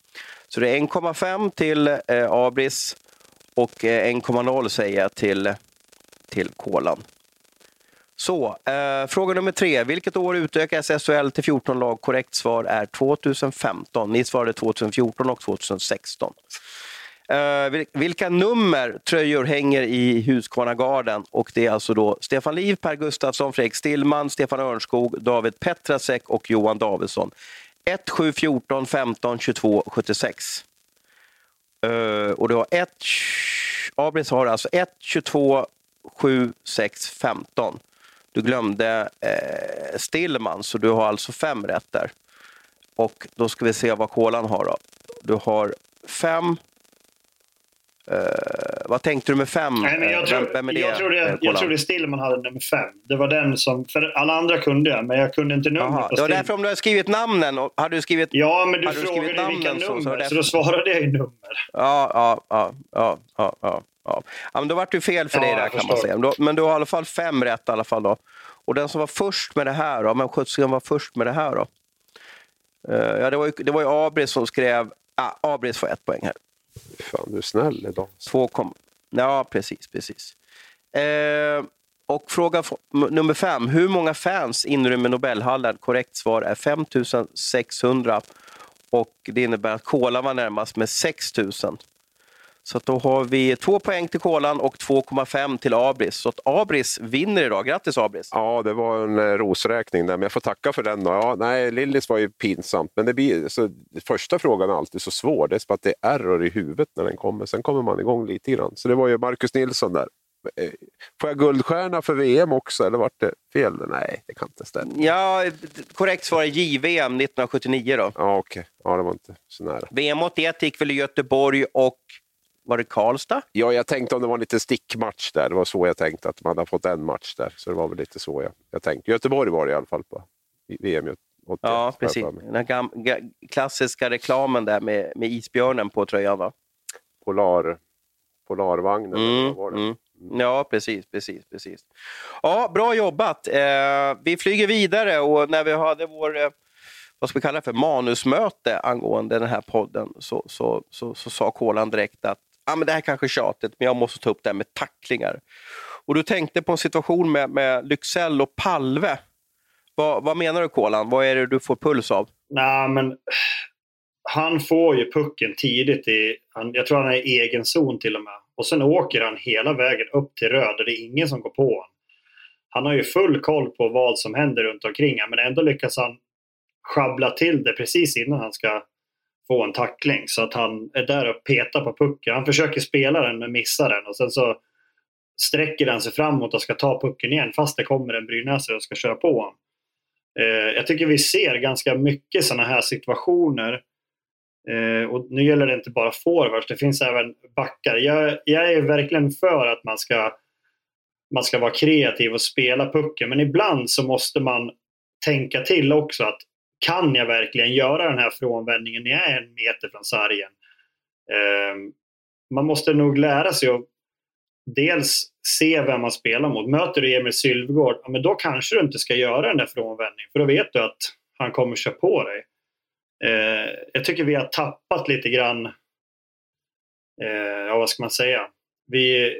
Så det är en komma fem till eh, Abris och eh, en komma noll säger jag till, till Kolan. Så, eh, fråga nummer tre. Vilket år utökas S H L till fjorton lag? Korrekt svar är tjugohundrafemton. Ni svarade tjugohundrafjorton och tjugohundrasexton. Uh, vilka nummer tröjor hänger i Husqvarna Garden? Och det är alltså då Stefan Liv, Per Gustafsson, Fredrik Stillman, Stefan Örnskog, David Petrasek och Johan Davidsson. ett, sju, fjorton, femton, tjugotvå, sjuttiosex. Uh, och du har ett... Abris har alltså ett, tjugotvå, sju, sex, femton. Du glömde eh, Stillman, så du har alltså fem rätt där. Och då ska vi se vad Kolan har då. Du har fem... Uh, vad tänkte du med fem? Nej, men jag, tror, Vem är det? jag, trodde, jag trodde Stillman hade nummer fem. Det var den som, för alla andra kunde jag, men jag kunde inte numret. Aha, på det var därför om du har skrivit namnen. Och, hade du skrivit, ja, men du frågade vilka namnen, nummer, så, så, så då svarade jag ju nummer. Ja, ja, ja, ja, ja, ja. ja men då var det ju fel för ja, dig där kan man säga. Men du har i alla fall fem rätt i alla fall då. Och den som var först med det här då, men sjutton var först med det här då. Uh, ja, det var ju, det var ju Abris som skrev, ah, Abris får ett poäng här. Fan, du är snäll idag. Två kom. Ja, precis, precis. Eh, och fråga f- nummer fem. Hur många fans inrymmer Nobelhallen? Korrekt svar är fem tusen sexhundra. Och det innebär att Kolan var närmast med sex tusen. Så att då har vi två poäng till Kolan och två komma fem till Abris. Så att Abris vinner idag. Grattis Abris. Ja, det var en rosräkning där. Men jag får tacka för den. Ja, nej, Lillis var ju pinsamt. Men det blir, så, första frågan är alltid så svår. Det är för att det är error i huvudet när den kommer. Sen kommer man igång lite grann. Så det var ju Marcus Nilsson där. Får jag guldstjärna för V M också? Eller var det fel? Nej, det kan inte stämma. Ja, korrekt svar är J V M nittonhundrasjuttionio då. Ja, okej. Ja, det var inte så nära. V M åttioett gick väl i Göteborg och... Var det Karlstad? Ja, jag tänkte om det var en liten stickmatch där. Det var så jag tänkte att man hade fått en match där. Så det var väl lite så jag, jag tänkte. Göteborg var det i alla fall på V M åttioett. Ja, precis. Den här gam- g- klassiska reklamen där med, med isbjörnen på tröjan va? Polar, polarvagnen. Mm, var det. Mm. Ja, precis, precis, precis. Ja, bra jobbat. Eh, vi flyger vidare och när vi hade vår... Eh, vad ska vi kalla för manusmöte angående den här podden så, så, så, så sa Kolan direkt att ah, men det här kanske är tjatigt men jag måste ta upp det här med tacklingar. Och du tänkte på en situation med, med Luxell och Palve. Vad, vad menar du, Kolan? Vad är det du får puls av? Nej, men han får ju pucken tidigt. I, han, jag tror han är i egen zon till och med. Och sen åker han hela vägen upp till röd. Och det är ingen som går på honom. Han har ju full koll på vad som händer runt omkring. Men ändå lyckas han schabbla till det precis innan han ska få en tackling. Så att han är där och petar på pucken. Han försöker spela den men missar den. Och sen så sträcker han sig framåt och ska ta pucken igen. Fast det kommer en brynäsare och ska köra på honom. Eh, jag tycker vi ser ganska mycket sådana här situationer. Eh, och nu gäller det inte bara forwards. Det finns även backar. Jag, jag är verkligen för att man ska... Man ska vara kreativ och spela pucken. Men ibland så måste man tänka till också att kan jag verkligen göra den här frånvändningen när jag är en meter från sargen? Um, man måste nog lära sig att dels se vem man spelar mot. Möter du Emil Sylvegård, ja, men då kanske du inte ska göra den där frånvändningen. För då vet du att han kommer köra på dig. Uh, jag tycker vi har tappat lite grann. Uh, ja, vad ska man säga? Vi...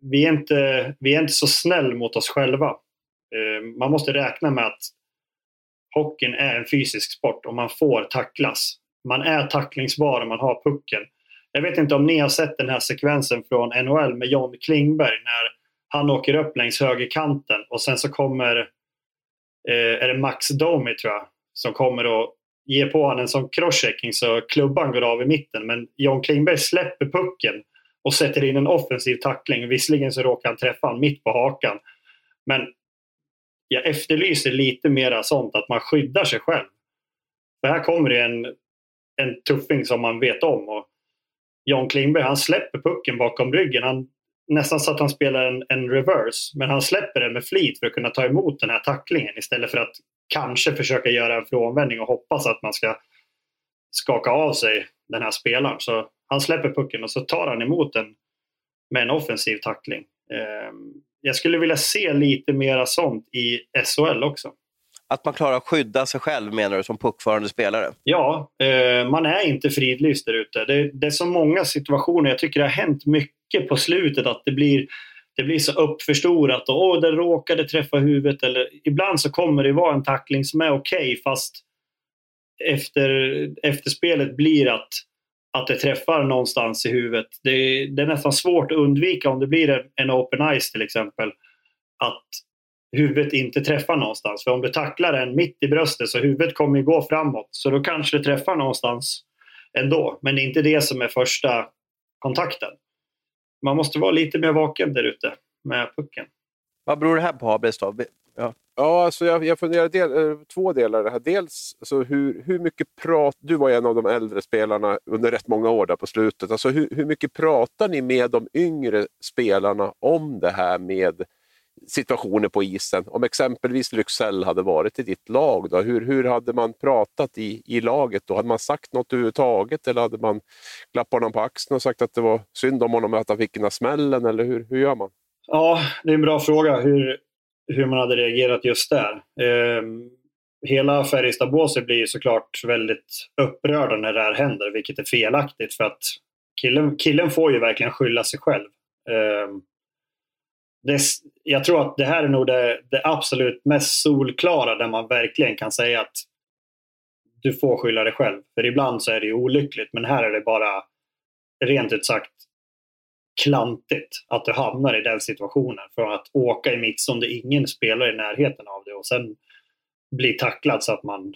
Vi är, inte, vi är inte så snäll mot oss själva. Man måste räkna med att hockeyn är en fysisk sport och man får tacklas. Man är tacklingsbar om man har pucken. Jag vet inte om ni har sett den här sekvensen från N H L med John Klingberg när han åker upp längs högerkanten och sen så kommer är det Max Domi, tror jag, som kommer och ger på honom en sån crosschecking så klubban går av i mitten, men John Klingberg släpper pucken och sätter in en offensiv tackling. Visserligen så råkar han träffa han mitt på hakan. Men jag efterlyser lite mera sånt. Att man skyddar sig själv. För här kommer det en, en tuffing som man vet om. Och John Klingberg, han släpper pucken bakom ryggen. Han, nästan så att han spelar en, en reverse. Men han släpper den med flit för att kunna ta emot den här tacklingen. Istället för att kanske försöka göra en frånvändning. Och hoppas att man ska skaka av sig den här spelaren. Så... Han släpper pucken och så tar han emot den med en offensiv tackling. Jag skulle vilja se lite mera sånt i S H L också. Att man klarar att skydda sig själv, menar du, som puckförande spelare? Ja, man är inte fridlyst där ute. Det är så många situationer, jag tycker det har hänt mycket på slutet att det blir, det blir så uppförstorat. Och åh, det råkade träffa huvudet. Eller, ibland så kommer det vara en tackling som är okej okay, fast efter, efter spelet blir att Att det träffar någonstans i huvudet. Det är, det är nästan svårt att undvika om det blir en open ice till exempel. Att huvudet inte träffar någonstans. För om du tacklar den mitt i bröstet så huvudet kommer ju gå framåt. Så då kanske det träffar någonstans ändå. Men det är inte det som är första kontakten. Man måste vara lite mer vaken där ute med pucken. Vad beror det här på, Habelstad? Ja. Ja, alltså jag, jag funderar del, två delar det här. Dels alltså hur, hur mycket prat... Du var en av de äldre spelarna under rätt många år där på slutet. Alltså hur, hur mycket pratar ni med de yngre spelarna om det här med situationer på isen? Om exempelvis Luxell hade varit i ditt lag då, hur, hur hade man pratat i, i laget då? Hade man sagt något överhuvudtaget eller hade man klappat honom på axeln och sagt att det var synd om honom att han fick den här smällen? Eller hur, hur gör man? Ja, det är en bra fråga. Hur... hur man hade reagerat just där. Eh, hela Färjestadbåset blir ju såklart väldigt upprörda när det här händer, vilket är felaktigt för att killen, killen får ju verkligen skylla sig själv. Eh, det, jag tror att det här är nog det, det absolut mest solklara där man verkligen kan säga att du får skylla dig själv. För ibland så är det ju olyckligt, men här är det bara rent ut sagt klantigt att du hamnar i den situationen, för att åka i mitt som det ingen spelar i närheten av det och sen bli tacklad så att man,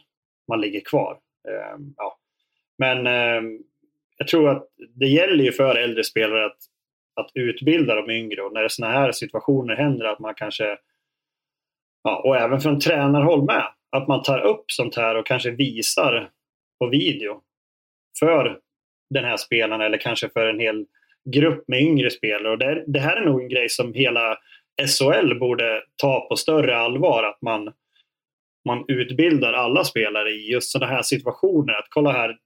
man ligger kvar. Eh, ja. Men eh, jag tror att det gäller ju för äldre spelare att, att utbilda de yngre, och när sådana här situationer händer att man kanske, ja, och även från tränarhåll med, att man tar upp sånt här och kanske visar på video för den här spelaren eller kanske för en hel grupp med yngre spelare. Och det, det här är nog en grej som hela S H L borde ta på större allvar, att man, man utbildar alla spelare i just sådana här situationer, att kolla här,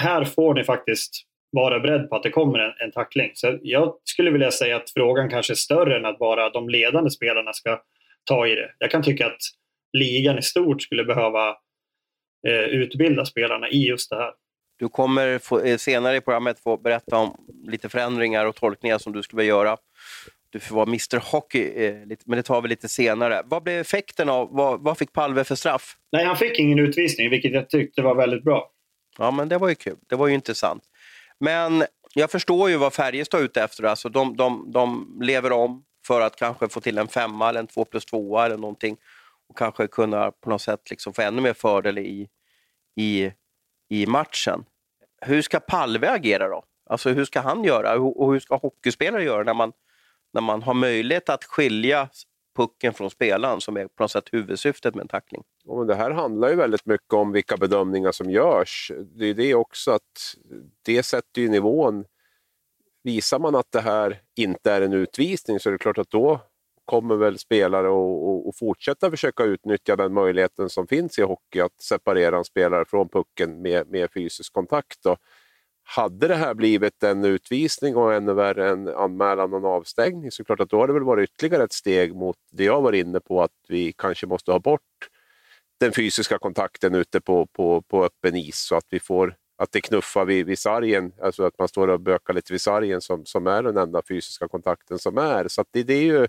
här får ni faktiskt vara beredd på att det kommer en, en tackling. Så jag skulle vilja säga att frågan kanske är större än att bara de ledande spelarna ska ta i det. Jag kan tycka att ligan i stort skulle behöva eh, utbilda spelarna i just det här. Du kommer få, senare i programmet få berätta om lite förändringar och tolkningar som du skulle vilja göra. du får vara mister Hockey, eh, lite, men det tar vi lite senare. Vad blev effekten av, vad, vad fick Palve för straff? Nej, han fick ingen utvisning, vilket jag tyckte var väldigt bra. Ja, men det var ju kul, det var ju intressant. Men jag förstår ju vad Färjestad är ute efter, alltså de, de, de lever om för att kanske få till en femma eller en två plus två eller någonting. Och kanske kunna på något sätt liksom få ännu mer fördel i, i, i matchen. Hur ska Palve agera då? Alltså hur ska han göra? Och hur ska hockeyspelare göra när man, när man har möjlighet att skilja pucken från spelaren, som är på något sätt huvudsyftet med en tackling? Ja, men det här handlar ju väldigt mycket om vilka bedömningar som görs. Det är det också, att det sätter ju nivån. Visar man att det här inte är en utvisning, så är det klart att då kommer väl spelare och, och, och fortsätta försöka utnyttja den möjligheten som finns i hockey att separera en spelare från pucken med, med fysisk kontakt. Och hade det här blivit en utvisning och ännu värre en anmälan och en avstängning, så klart att då har det väl varit ytterligare ett steg mot det jag var inne på, att vi kanske måste ha bort den fysiska kontakten ute på, på, på öppen is, så att vi får att det knuffar vid, vid sargen, alltså att man står och bökar lite vid sargen som, som är den enda fysiska kontakten som är. Så att det, det är ju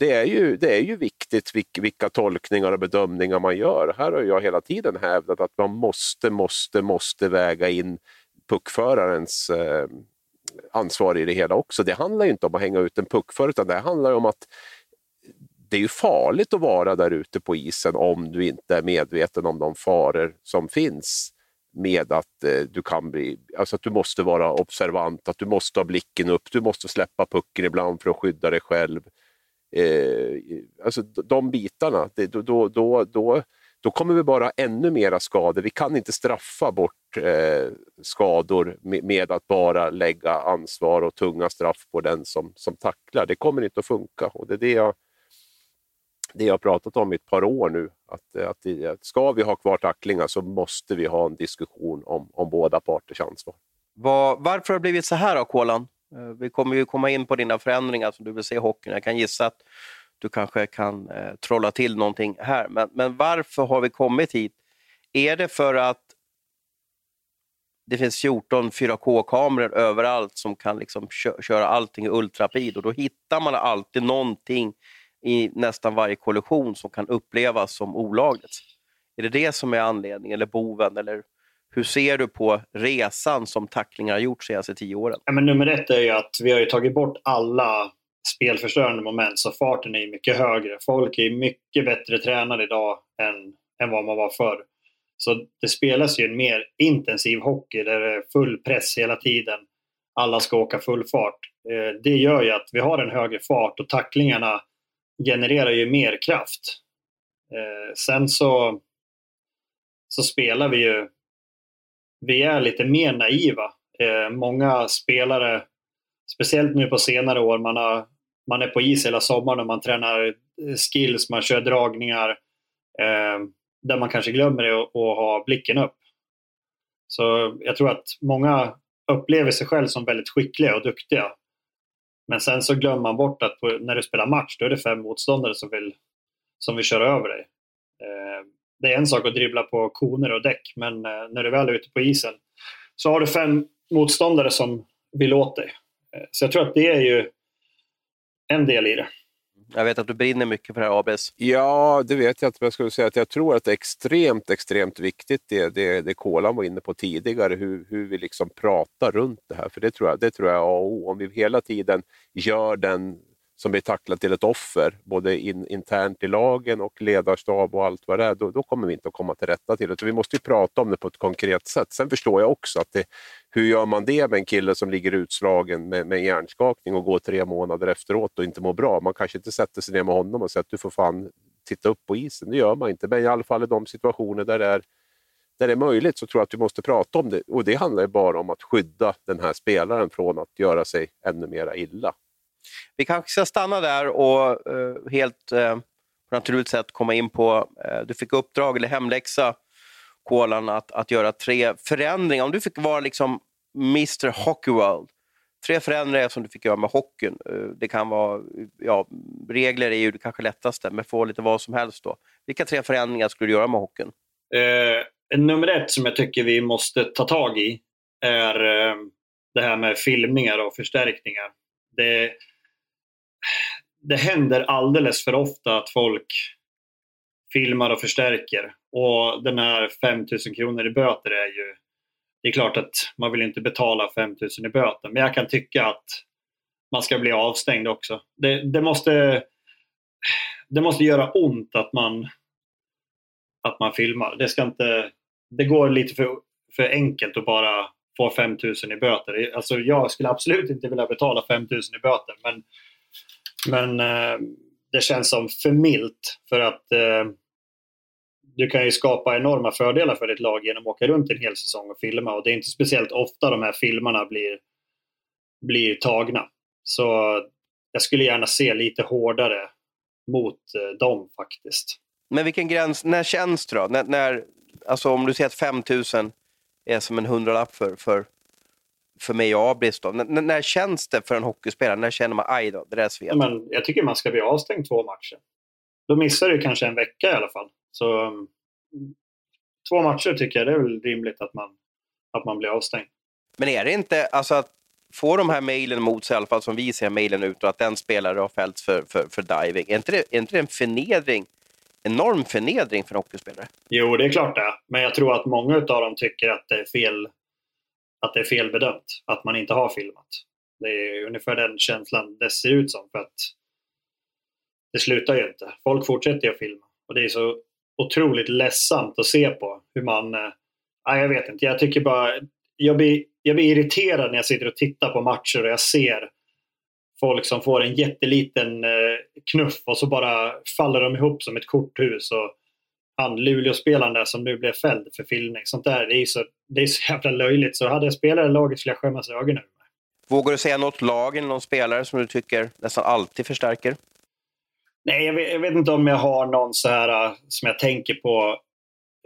Det är ju, det är ju viktigt vilka tolkningar och bedömningar man gör. Här har jag hela tiden hävdat att man måste, måste, måste väga in puckförarens eh, ansvar i det hela också. Det handlar ju inte om att hänga ut en puckförare, utan det handlar om att det är ju farligt att vara där ute på isen om du inte är medveten om de faror som finns med att eh, du kan bli, alltså att du måste vara observant, att du måste ha blicken upp, du måste släppa pucken ibland för att skydda dig själv. Eh, alltså de bitarna, det, då, då, då, då kommer vi bara ännu mera skador. Vi kan inte straffa bort eh, skador med, med att bara lägga ansvar och tunga straff på den som, som tacklar. Det kommer inte att funka, och det är det jag, det jag har pratat om i ett par år nu, att, att det, ska vi ha kvar tacklingar, så måste vi ha en diskussion om, om båda parters ansvar. Var, varför har det blivit så här då, Kolan? Vi kommer ju komma in på dina förändringar som du vill se i hockeyn. Jag kan gissa att du kanske kan eh, trolla till någonting här. Men, men varför har vi kommit hit? Är det för att det finns fjorton fyra K-kameror överallt som kan liksom kö- köra allting i ultrapid? Och då hittar man alltid någonting i nästan varje kollision som kan upplevas som olagligt. Är det det som är anledningen, eller boven, eller... Hur ser du på resan som tacklingar har gjort senaste tio åren? Ja, men nummer ett är ju att vi har ju tagit bort alla spelförstörande moment, så farten är mycket högre. Folk är mycket bättre tränade idag än, än vad man var förr. Så det spelas ju en mer intensiv hockey där det är full press hela tiden. Alla ska åka full fart. Det gör ju att vi har en högre fart, och tacklingarna genererar ju mer kraft. Sen så, så spelar vi ju... Vi är lite mer naiva. Eh, många spelare, speciellt nu på senare år, man, har, man är på is hela sommaren och man tränar skills, man kör dragningar eh, där man kanske glömmer att ha blicken upp. Så jag tror att många upplever sig själv som väldigt skickliga och duktiga. Men sen så glömmer man bort att på, när du spelar match, då är det fem motståndare som vill, som vill köra över dig. Eh, Det är en sak att dribbla på koner och däck, men när du väl är ute på isen så har du fem motståndare som vill åt dig. Så jag tror att det är ju en del i det. Jag vet att du brinner mycket för det här, A B S. Ja, det vet jag inte, men jag skulle säga att jag tror att det är extremt, extremt viktigt, det, det, det Kolan var inne på tidigare, hur, hur vi liksom pratar runt det här. För det tror jag, det tror jag A och O. Om vi hela tiden gör den som blir tacklat till ett offer, både in, internt i lagen och ledarstab och allt vad det är, då, då kommer vi inte att komma till rätta till det. Så vi måste ju prata om det på ett konkret sätt. Sen förstår jag också att det, hur gör man det med en kille som ligger utslagen med, med hjärnskakning och går tre månader efteråt och inte mår bra? Man kanske inte sätter sig ner med honom och säger att du får fan titta upp på isen. Det gör man inte, men i alla fall i de situationer där det är, där det är möjligt, så tror jag att du måste prata om det. Och det handlar ju bara om att skydda den här spelaren från att göra sig ännu mera illa. Vi kanske ska stanna där och eh, helt eh, på naturligt sätt komma in på, eh, du fick uppdrag eller hemläxa, Kolan, att, att göra tre förändringar. Om du fick vara liksom mister Hockey World, tre förändringar som du fick göra med hockeyn. Eh, det kan vara, ja, regler är ju det kanske lättaste, men få lite vad som helst då. Vilka tre förändringar skulle du göra med hockeyn? Eh, nummer ett som jag tycker vi måste ta tag i är eh, det här med filmningar och förstärkningar. det, det händer alldeles för ofta att folk filmar och förstärker. Och den här fem tusen kronor i böter är ju... Det är klart att man vill inte betala fem tusen i böter. Men jag kan tycka att man ska bli avstängd också. Det, det, måste, det måste göra ont att man, att man filmar. Det, ska inte, det går lite för, för enkelt att bara få fem tusen i böter. Alltså jag skulle absolut inte vilja betala fem tusen i böter. Men, men det känns som för milt för att... Du kan ju skapa enorma fördelar för ditt lag genom att åka runt en hel säsong och filma. Och det är inte speciellt ofta de här filmerna blir, blir tagna. Så jag skulle gärna se lite hårdare mot dem faktiskt. Men vilken gräns, när känns det då? När, när, alltså om du ser att fem tusen är som en hundralapp för, för, för mig och Abris då. När, när känns det för en hockeyspelare? När känner man, aj då, det där är svet. Men jag tycker man ska bli avstängd två matcher. Då missar du kanske en vecka i alla fall. Så um, två matcher tycker jag det är väl rimligt att man, att man blir avstängd. Men är det inte, alltså att få de här mejlen mot sig i alla fall som vi ser mejlen ut och att den spelare har fällts för, för, för diving. Är inte, det, är inte det en förnedring, enorm förnedring för en hockeyspelare? Jo, det är klart det. Men jag tror att många av dem tycker att det är fel, att det är felbedömt. Att man inte har filmat. Det är ungefär den känslan det ser ut som. För att det slutar ju inte. Folk fortsätter att filma. Och det är så otroligt ledsamt att se på hur man, eh, jag vet inte, jag tycker bara, jag blir, jag blir irriterad när jag sitter och tittar på matcher och jag ser folk som får en jätteliten eh, knuff och så bara faller de ihop som ett korthus och han Luleå-spelaren där som nu blev fälld för filmning, sånt där, det är så, det är så jävla löjligt, så hade jag spelare i laget skulle jag skämmas i ögonen. Vågar du säga något lag eller någon spelare som du tycker nästan alltid förstärker? Nej, jag vet, jag vet inte om jag har någon så här som jag tänker på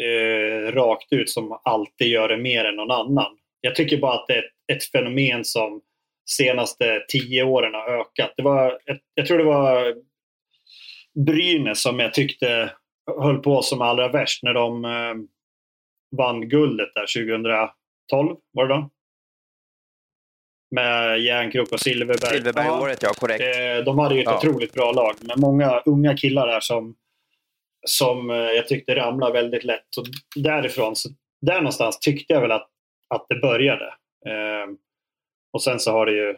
eh, rakt ut som alltid gör det mer än någon annan. Jag tycker bara att det är ett, ett fenomen som senaste tio åren har ökat. Det var, jag, jag tror det var Brynäs som jag tyckte höll på som allra värst när de eh, vann guldet där tjugotolv, var det då? Med Järnkrok och Silverberg. Silverberg-året, ja, korrekt. De hade ju ett ja. otroligt bra lag med många unga killar där som, som jag tyckte ramlade väldigt lätt. Och därifrån, så där någonstans tyckte jag väl att, att det började. Eh, och sen så har det ju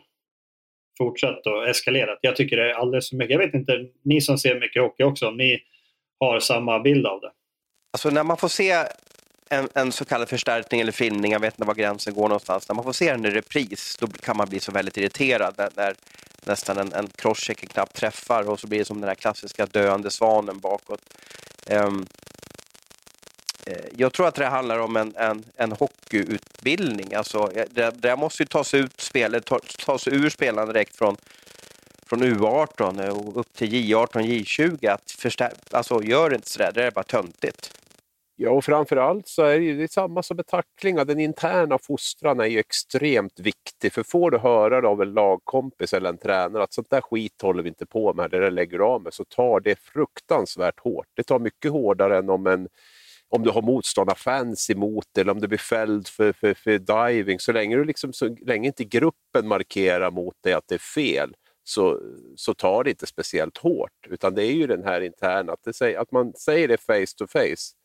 fortsatt och eskalerat. Jag tycker det är alldeles för mycket. Jag vet inte, ni som ser mycket hockey också, om ni har samma bild av det. Alltså när man får se... En, en så kallad förstärkning eller filmning, jag vet inte var gränsen går någonstans. När man får se den i repris, då kan man bli så väldigt irriterad när, när nästan en, en crosschecker knappt träffar och så blir det som den här klassiska döende svanen bakåt. Um, jag tror att det handlar om en, en, en hockeyutbildning. Alltså, det, det måste ju tas ut spelet, tas ur spelaren direkt från, från U arton och upp till J arton, J tjugo. Att förstär- alltså, gör inte sådär, det är bara töntigt. Ja, och framförallt så är det ju samma som med tacklingar. Den interna fostran är ju extremt viktig. För får du höra av en lagkompis eller en tränare att sånt där skit håller vi inte på med, det där lägger av med, så tar det fruktansvärt hårt. Det tar mycket hårdare än om, en, om du har motståndarfans emot eller om du blir fälld för, för, för diving. Så länge, du liksom, så länge inte gruppen markerar mot dig att det är fel, så, så tar det inte speciellt hårt. Utan det är ju den här interna, att, det, att man säger det face to face.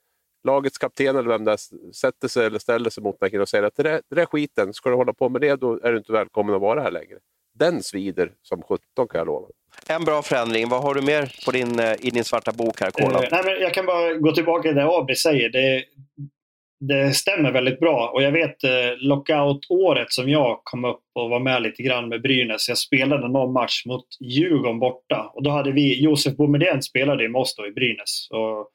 Lagets kapten eller vem där sätter sig eller ställer sig mot nacken och säger att det där, det där skiten, ska du hålla på med det, då är du inte välkommen att vara här längre. Den svider som sjutton, kan jag lova. En bra förändring. Vad har du mer på din, i din svarta bok här, Kola? Eh, nej, men jag kan bara gå tillbaka till det A B säger. Det, det stämmer väldigt bra. Och jag vet eh, lockout-året som jag kom upp och var med lite grann med Brynäs. Jag spelade någon match mot Djurgården borta. Och då hade vi, Josef Boumedienne spelade i Mosto i Brynäs. Och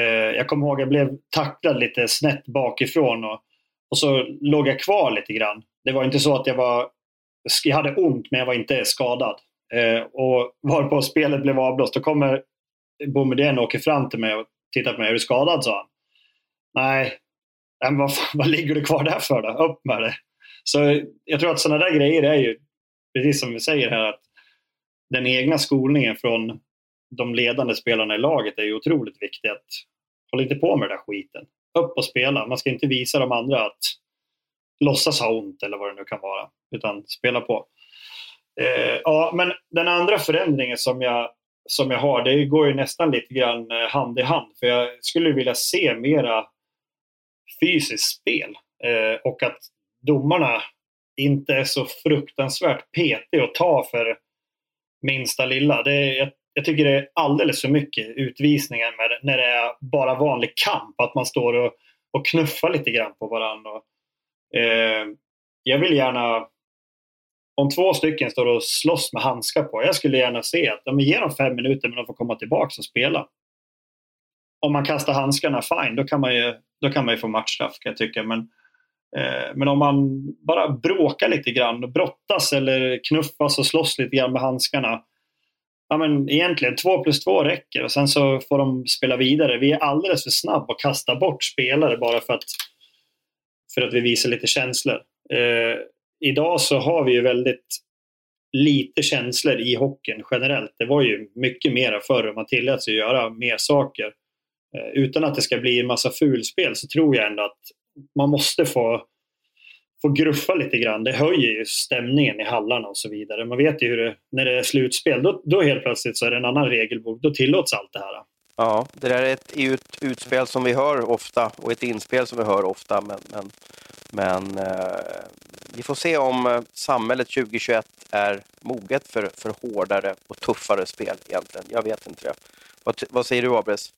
jag kommer ihåg att jag blev tacklad lite snett bakifrån och, och så låg jag kvar lite grann. Det var inte så att jag var jag hade ont, men jag var inte skadad. Eh, och varpå spelet blev avblåst, då kommer Boumedienne och åker fram till mig och tittar på mig. Är du skadad, sa han. Nej, men vad, fan, vad ligger du kvar där för då? Upp med det. Så jag tror att sådana där grejer är ju, precis som vi säger här, att den egna skolningen från de ledande spelarna i laget är ju otroligt viktigt. Att hålla inte på med den där skiten. Upp och spela. Man ska inte visa de andra att låtsas ha ont eller vad det nu kan vara. Utan spela på. Eh, ja, men den andra förändringen som jag, som jag har, det går ju nästan lite grann hand i hand. För jag skulle vilja se mera fysiskt spel. Eh, och att domarna inte är så fruktansvärt petiga att ta för minsta lilla. Det är, jag, jag tycker det är alldeles för mycket utvisningar med, när det är bara vanlig kamp. Att man står och, och knuffar lite grann på varandra. Och, eh, jag vill gärna... Om två stycken står och slåss med handskar på. Jag skulle gärna se att de ger dem fem minuter men de får komma tillbaka och spela. Om man kastar handskarna, fine. Då kan man ju, då kan man ju få matchstraff, kan jag tycka. Men, eh, men om man bara bråkar lite grann och brottas eller knuffas och slåss lite grann med handskarna. Ja, men egentligen två plus två räcker och sen så får de spela vidare. Vi är alldeles för snabba att kasta bort spelare bara för att, för att vi visar lite känslor. Eh, Idag så har vi ju väldigt lite känslor i hockeyn generellt. Det var ju mycket mer förr, man tillät sig göra mer saker. Eh, utan att det ska bli en massa fulspel så tror jag ändå att man måste få, få gruffa lite grann. Det höjer ju stämningen i hallarna och så vidare. Man vet ju hur det, när det är slutspel, då, då helt plötsligt så är det en annan regelbok. Då tillåts allt det här. Ja, det där är ett ut, utspel som vi hör ofta och ett inspel som vi hör ofta. Men, men, men eh, vi får se om samhället tjugohundratjugoett är moget för, för hårdare och tuffare spel egentligen. Jag vet inte det. Vad, vad säger du, Abres?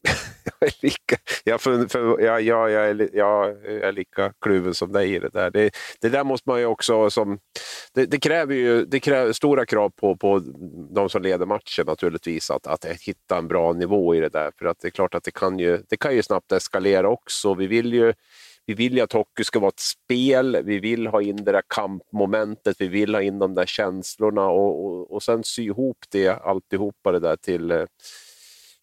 Jag är lika, jag, för, för, jag, jag, jag är, jag är lika kluven som dig i det där. Det, det där måste man ju också... Som, det, det kräver ju det kräver stora krav på, på de som leder matchen naturligtvis att, att hitta en bra nivå i det där. För att det är klart att det kan ju, det kan ju snabbt eskalera också. Vi vill ju... Vi vill ju att hockey ska vara ett spel, vi vill ha in det där kampmomentet, vi vill ha in de där känslorna och, och, och sen sy ihop det, alltihopa det där till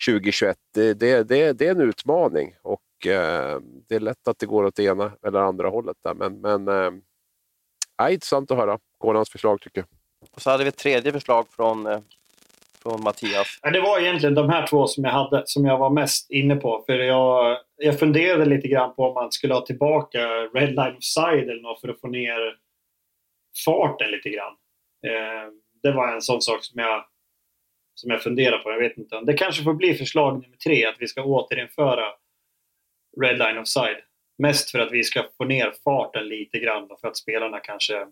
tjugohundratjugoett. Det, det, det, det är en utmaning och eh, det är lätt att det går åt ena eller andra hållet där. Men, men eh, intressant att höra Gårdans förslag tycker jag. Och så hade vi ett tredje förslag från, eh, från Mattias. Det var egentligen de här två som jag, hade, som jag var mest inne på för jag... Jag funderade lite grann på om man skulle ha tillbaka Red Line Offside eller något för att få ner farten lite grann. Eh, det var en sån sak som jag, som jag funderade på. Jag vet inte. Det kanske får bli förslag nummer tre att vi ska återinföra Red Line Offside. Mest för att vi ska få ner farten lite grann för att spelarna kanske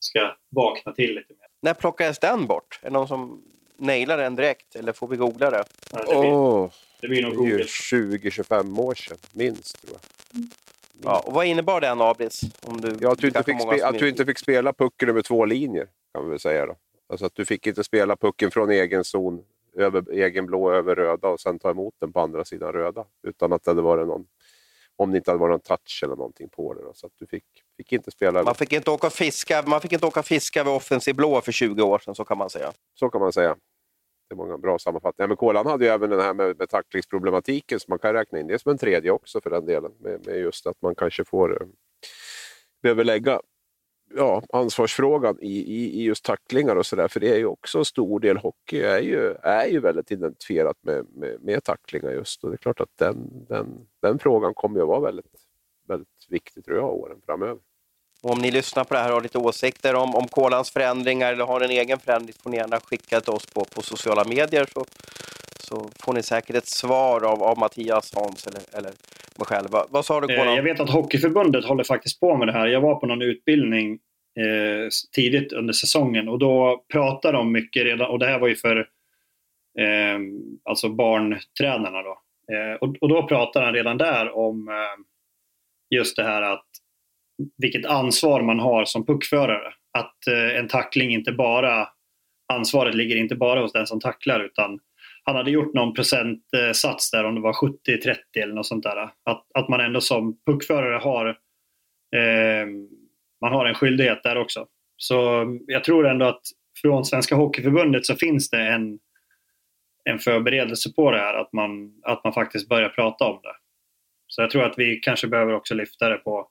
ska vakna till lite mer. När plockades den bort? Är det någon som nailar den direkt eller får vi googla det? Ja, det blir... oh. Det blir nog tjugo till tjugofem år sedan, minst tror jag. Mm. Ja, och vad innebar den, Abris? Om du ja, att du, inte fick, spe- att du inte fick spela pucken över två linjer, kan vi väl säga då. Alltså att du fick inte spela pucken från egen zon, över, egen blå över röda och sen ta emot den på andra sidan röda. Utan att det hade varit någon, om det inte hade varit någon touch eller någonting på det då. Så att du fick, fick inte spela... Man fick inte åka fiska, man fick inte åka fiska vid offensiv blå för tjugo år sedan, så kan man säga. Så kan man säga. Det är många bra sammanfattningar. Men Kolan hade ju även den här med, med tacklingsproblematiken som man kan räkna in. Det är som en tredje också för den delen. Med, med just att man kanske får behöver lägga ja, ansvarsfrågan i, i, i just tacklingar och sådär. För det är ju också en stor del hockey är ju, är ju väldigt identifierat med, med, med tacklingar just. Och det är klart att den, den, den frågan kommer ju vara väldigt, väldigt viktig tror jag åren framöver. Och om ni lyssnar på det här och har lite åsikter om, om Kolans förändringar eller har en egen förändring får ni gärna skicka till oss på, på sociala medier så, så får ni säkert ett svar av, av Mattias, Hans eller, eller mig själv. Vad, vad sa du Kolan? Jag vet att Hockeyförbundet håller faktiskt på med det här. Jag var på någon utbildning eh, tidigt under säsongen och då pratade de mycket redan och det här var ju för eh, alltså barntränarna då. Eh, och, och då pratade han redan där om eh, just det här att vilket ansvar man har som puckförare. Att eh, en tackling inte bara... Ansvaret ligger inte bara hos den som tacklar utan han hade gjort någon procentsats eh, där om det var sjuttio trettio eller något sånt där. Att, att man ändå som puckförare har eh, man har en skyldighet där också. Så jag tror ändå att från Svenska Hockeyförbundet så finns det en, en förberedelse på det här. Att man, att man faktiskt börjar prata om det. Så jag tror att vi kanske behöver också lyfta det på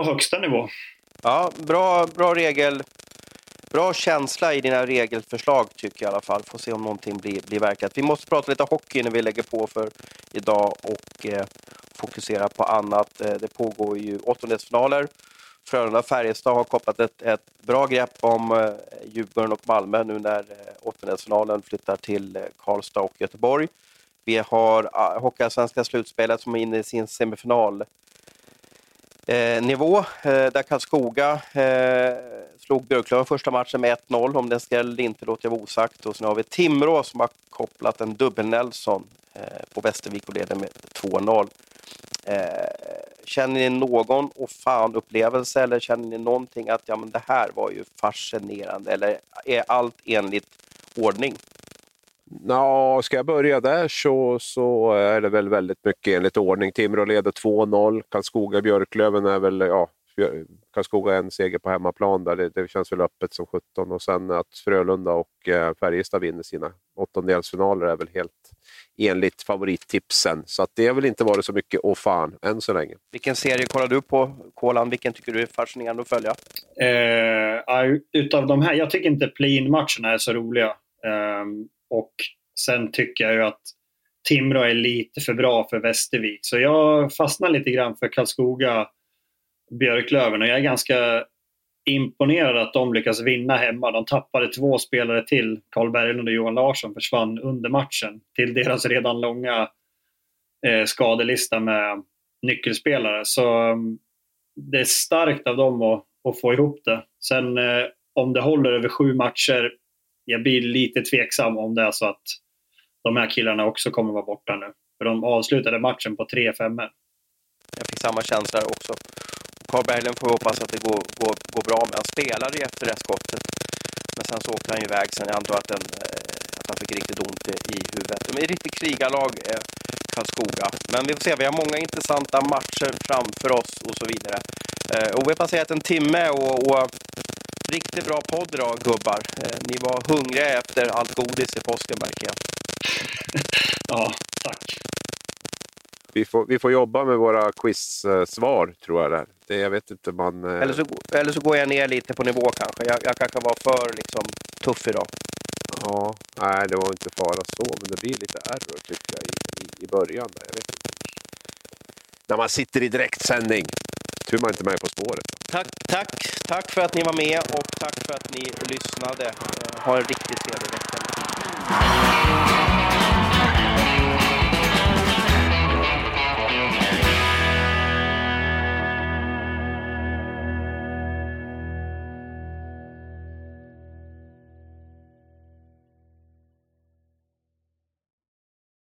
på högsta nivå. Ja, bra, bra regel. Bra känsla i dina regelförslag tycker jag i alla fall. Får se om någonting blir, blir verkligt. Vi måste prata lite hockey när vi lägger på för idag och eh, fokusera på annat. Eh, det pågår ju åttondelsfinaler Frölunda och Färjestad har kopplat ett, ett bra grepp om eh, Djurgården och Malmö nu när eh, åttondelsfinalen flyttar till eh, Karlstad och Göteborg. Vi har ah, Hockeyallsvenska slutspelet som är inne i sin semifinal. Eh, nivå, eh, där Karlskoga eh, slog Björklöven första matchen med ett noll. Om den skrällde inte låter jag vara osagt. Och sen har vi Timrå som har kopplat en dubbel Nelson eh, på Västervik och leder med två noll. Eh, känner ni någon och fan upplevelse, eller känner ni någonting att ja, men det här var ju fascinerande, eller är allt enligt ordning? Ja, ska jag börja där så, så är det väl väldigt mycket enligt ordning. Timrå leder två noll. Karlskoga Björklöven är väl, ja, Karlskoga är en seger på hemmaplan där. Det, det känns väl öppet som sjutton. Och sen att Frölunda och eh, Färjestad vinner sina åttondelsfinaler är väl helt enligt favorittipsen. Så att det har väl inte varit så mycket åh fan än så länge. Vilken serie kollar du på, Kolan? Vilken tycker du är fascinerande att följa? Eh, utav de här, jag tycker inte play-in-matcherna är så roliga. Eh, Och sen tycker jag ju att Timrå är lite för bra för Västervik. Så jag fastnar lite grann för Karlskoga Björklöven. Och jag är ganska imponerad att de lyckas vinna hemma. De tappade två spelare till. Karl Berglund och Johan Larsson försvann under matchen. Till deras redan långa eh, skadelista med nyckelspelare. Så um, det är starkt av dem att, att få ihop det. Sen eh, om det håller över sju matcher... Jag blir lite tveksam om det är så att de här killarna också kommer vara borta nu. För de avslutade matchen på tre fem. Jag fick samma känsla också. Carl Berglund får hoppas att det går, går, går bra, men han spelade efter det skottet. Men sen så åkte han ju iväg. Sen jag antar att, den, att han fick riktigt ont i huvudet. De är riktigt krigarlag, eh, Karlskoga. Men vi får se, vi har många intressanta matcher framför oss och så vidare. Eh, och vi har passerat en timme och... och riktigt bra podd idag, gubbar. Eh, ni var hungriga efter allt godis i påsken, märker jag. Ja, tack. Vi får, vi får jobba med våra quiz-svar, tror jag. Där. Det, jag vet inte, man... Eh... Eller, så, eller så går jag ner lite på nivå, kanske. Jag, jag kanske var för liksom, tuff idag. Ja, nej, det var inte fara så. Men det blir lite error, tycker jag, i, i, i början. Där. Jag vet inte. När man sitter i direktsändning. Tur man inte med på spåret. Tack, tack, tack för att ni var med och tack för att ni lyssnade. Ha en riktigt trevlig vecka.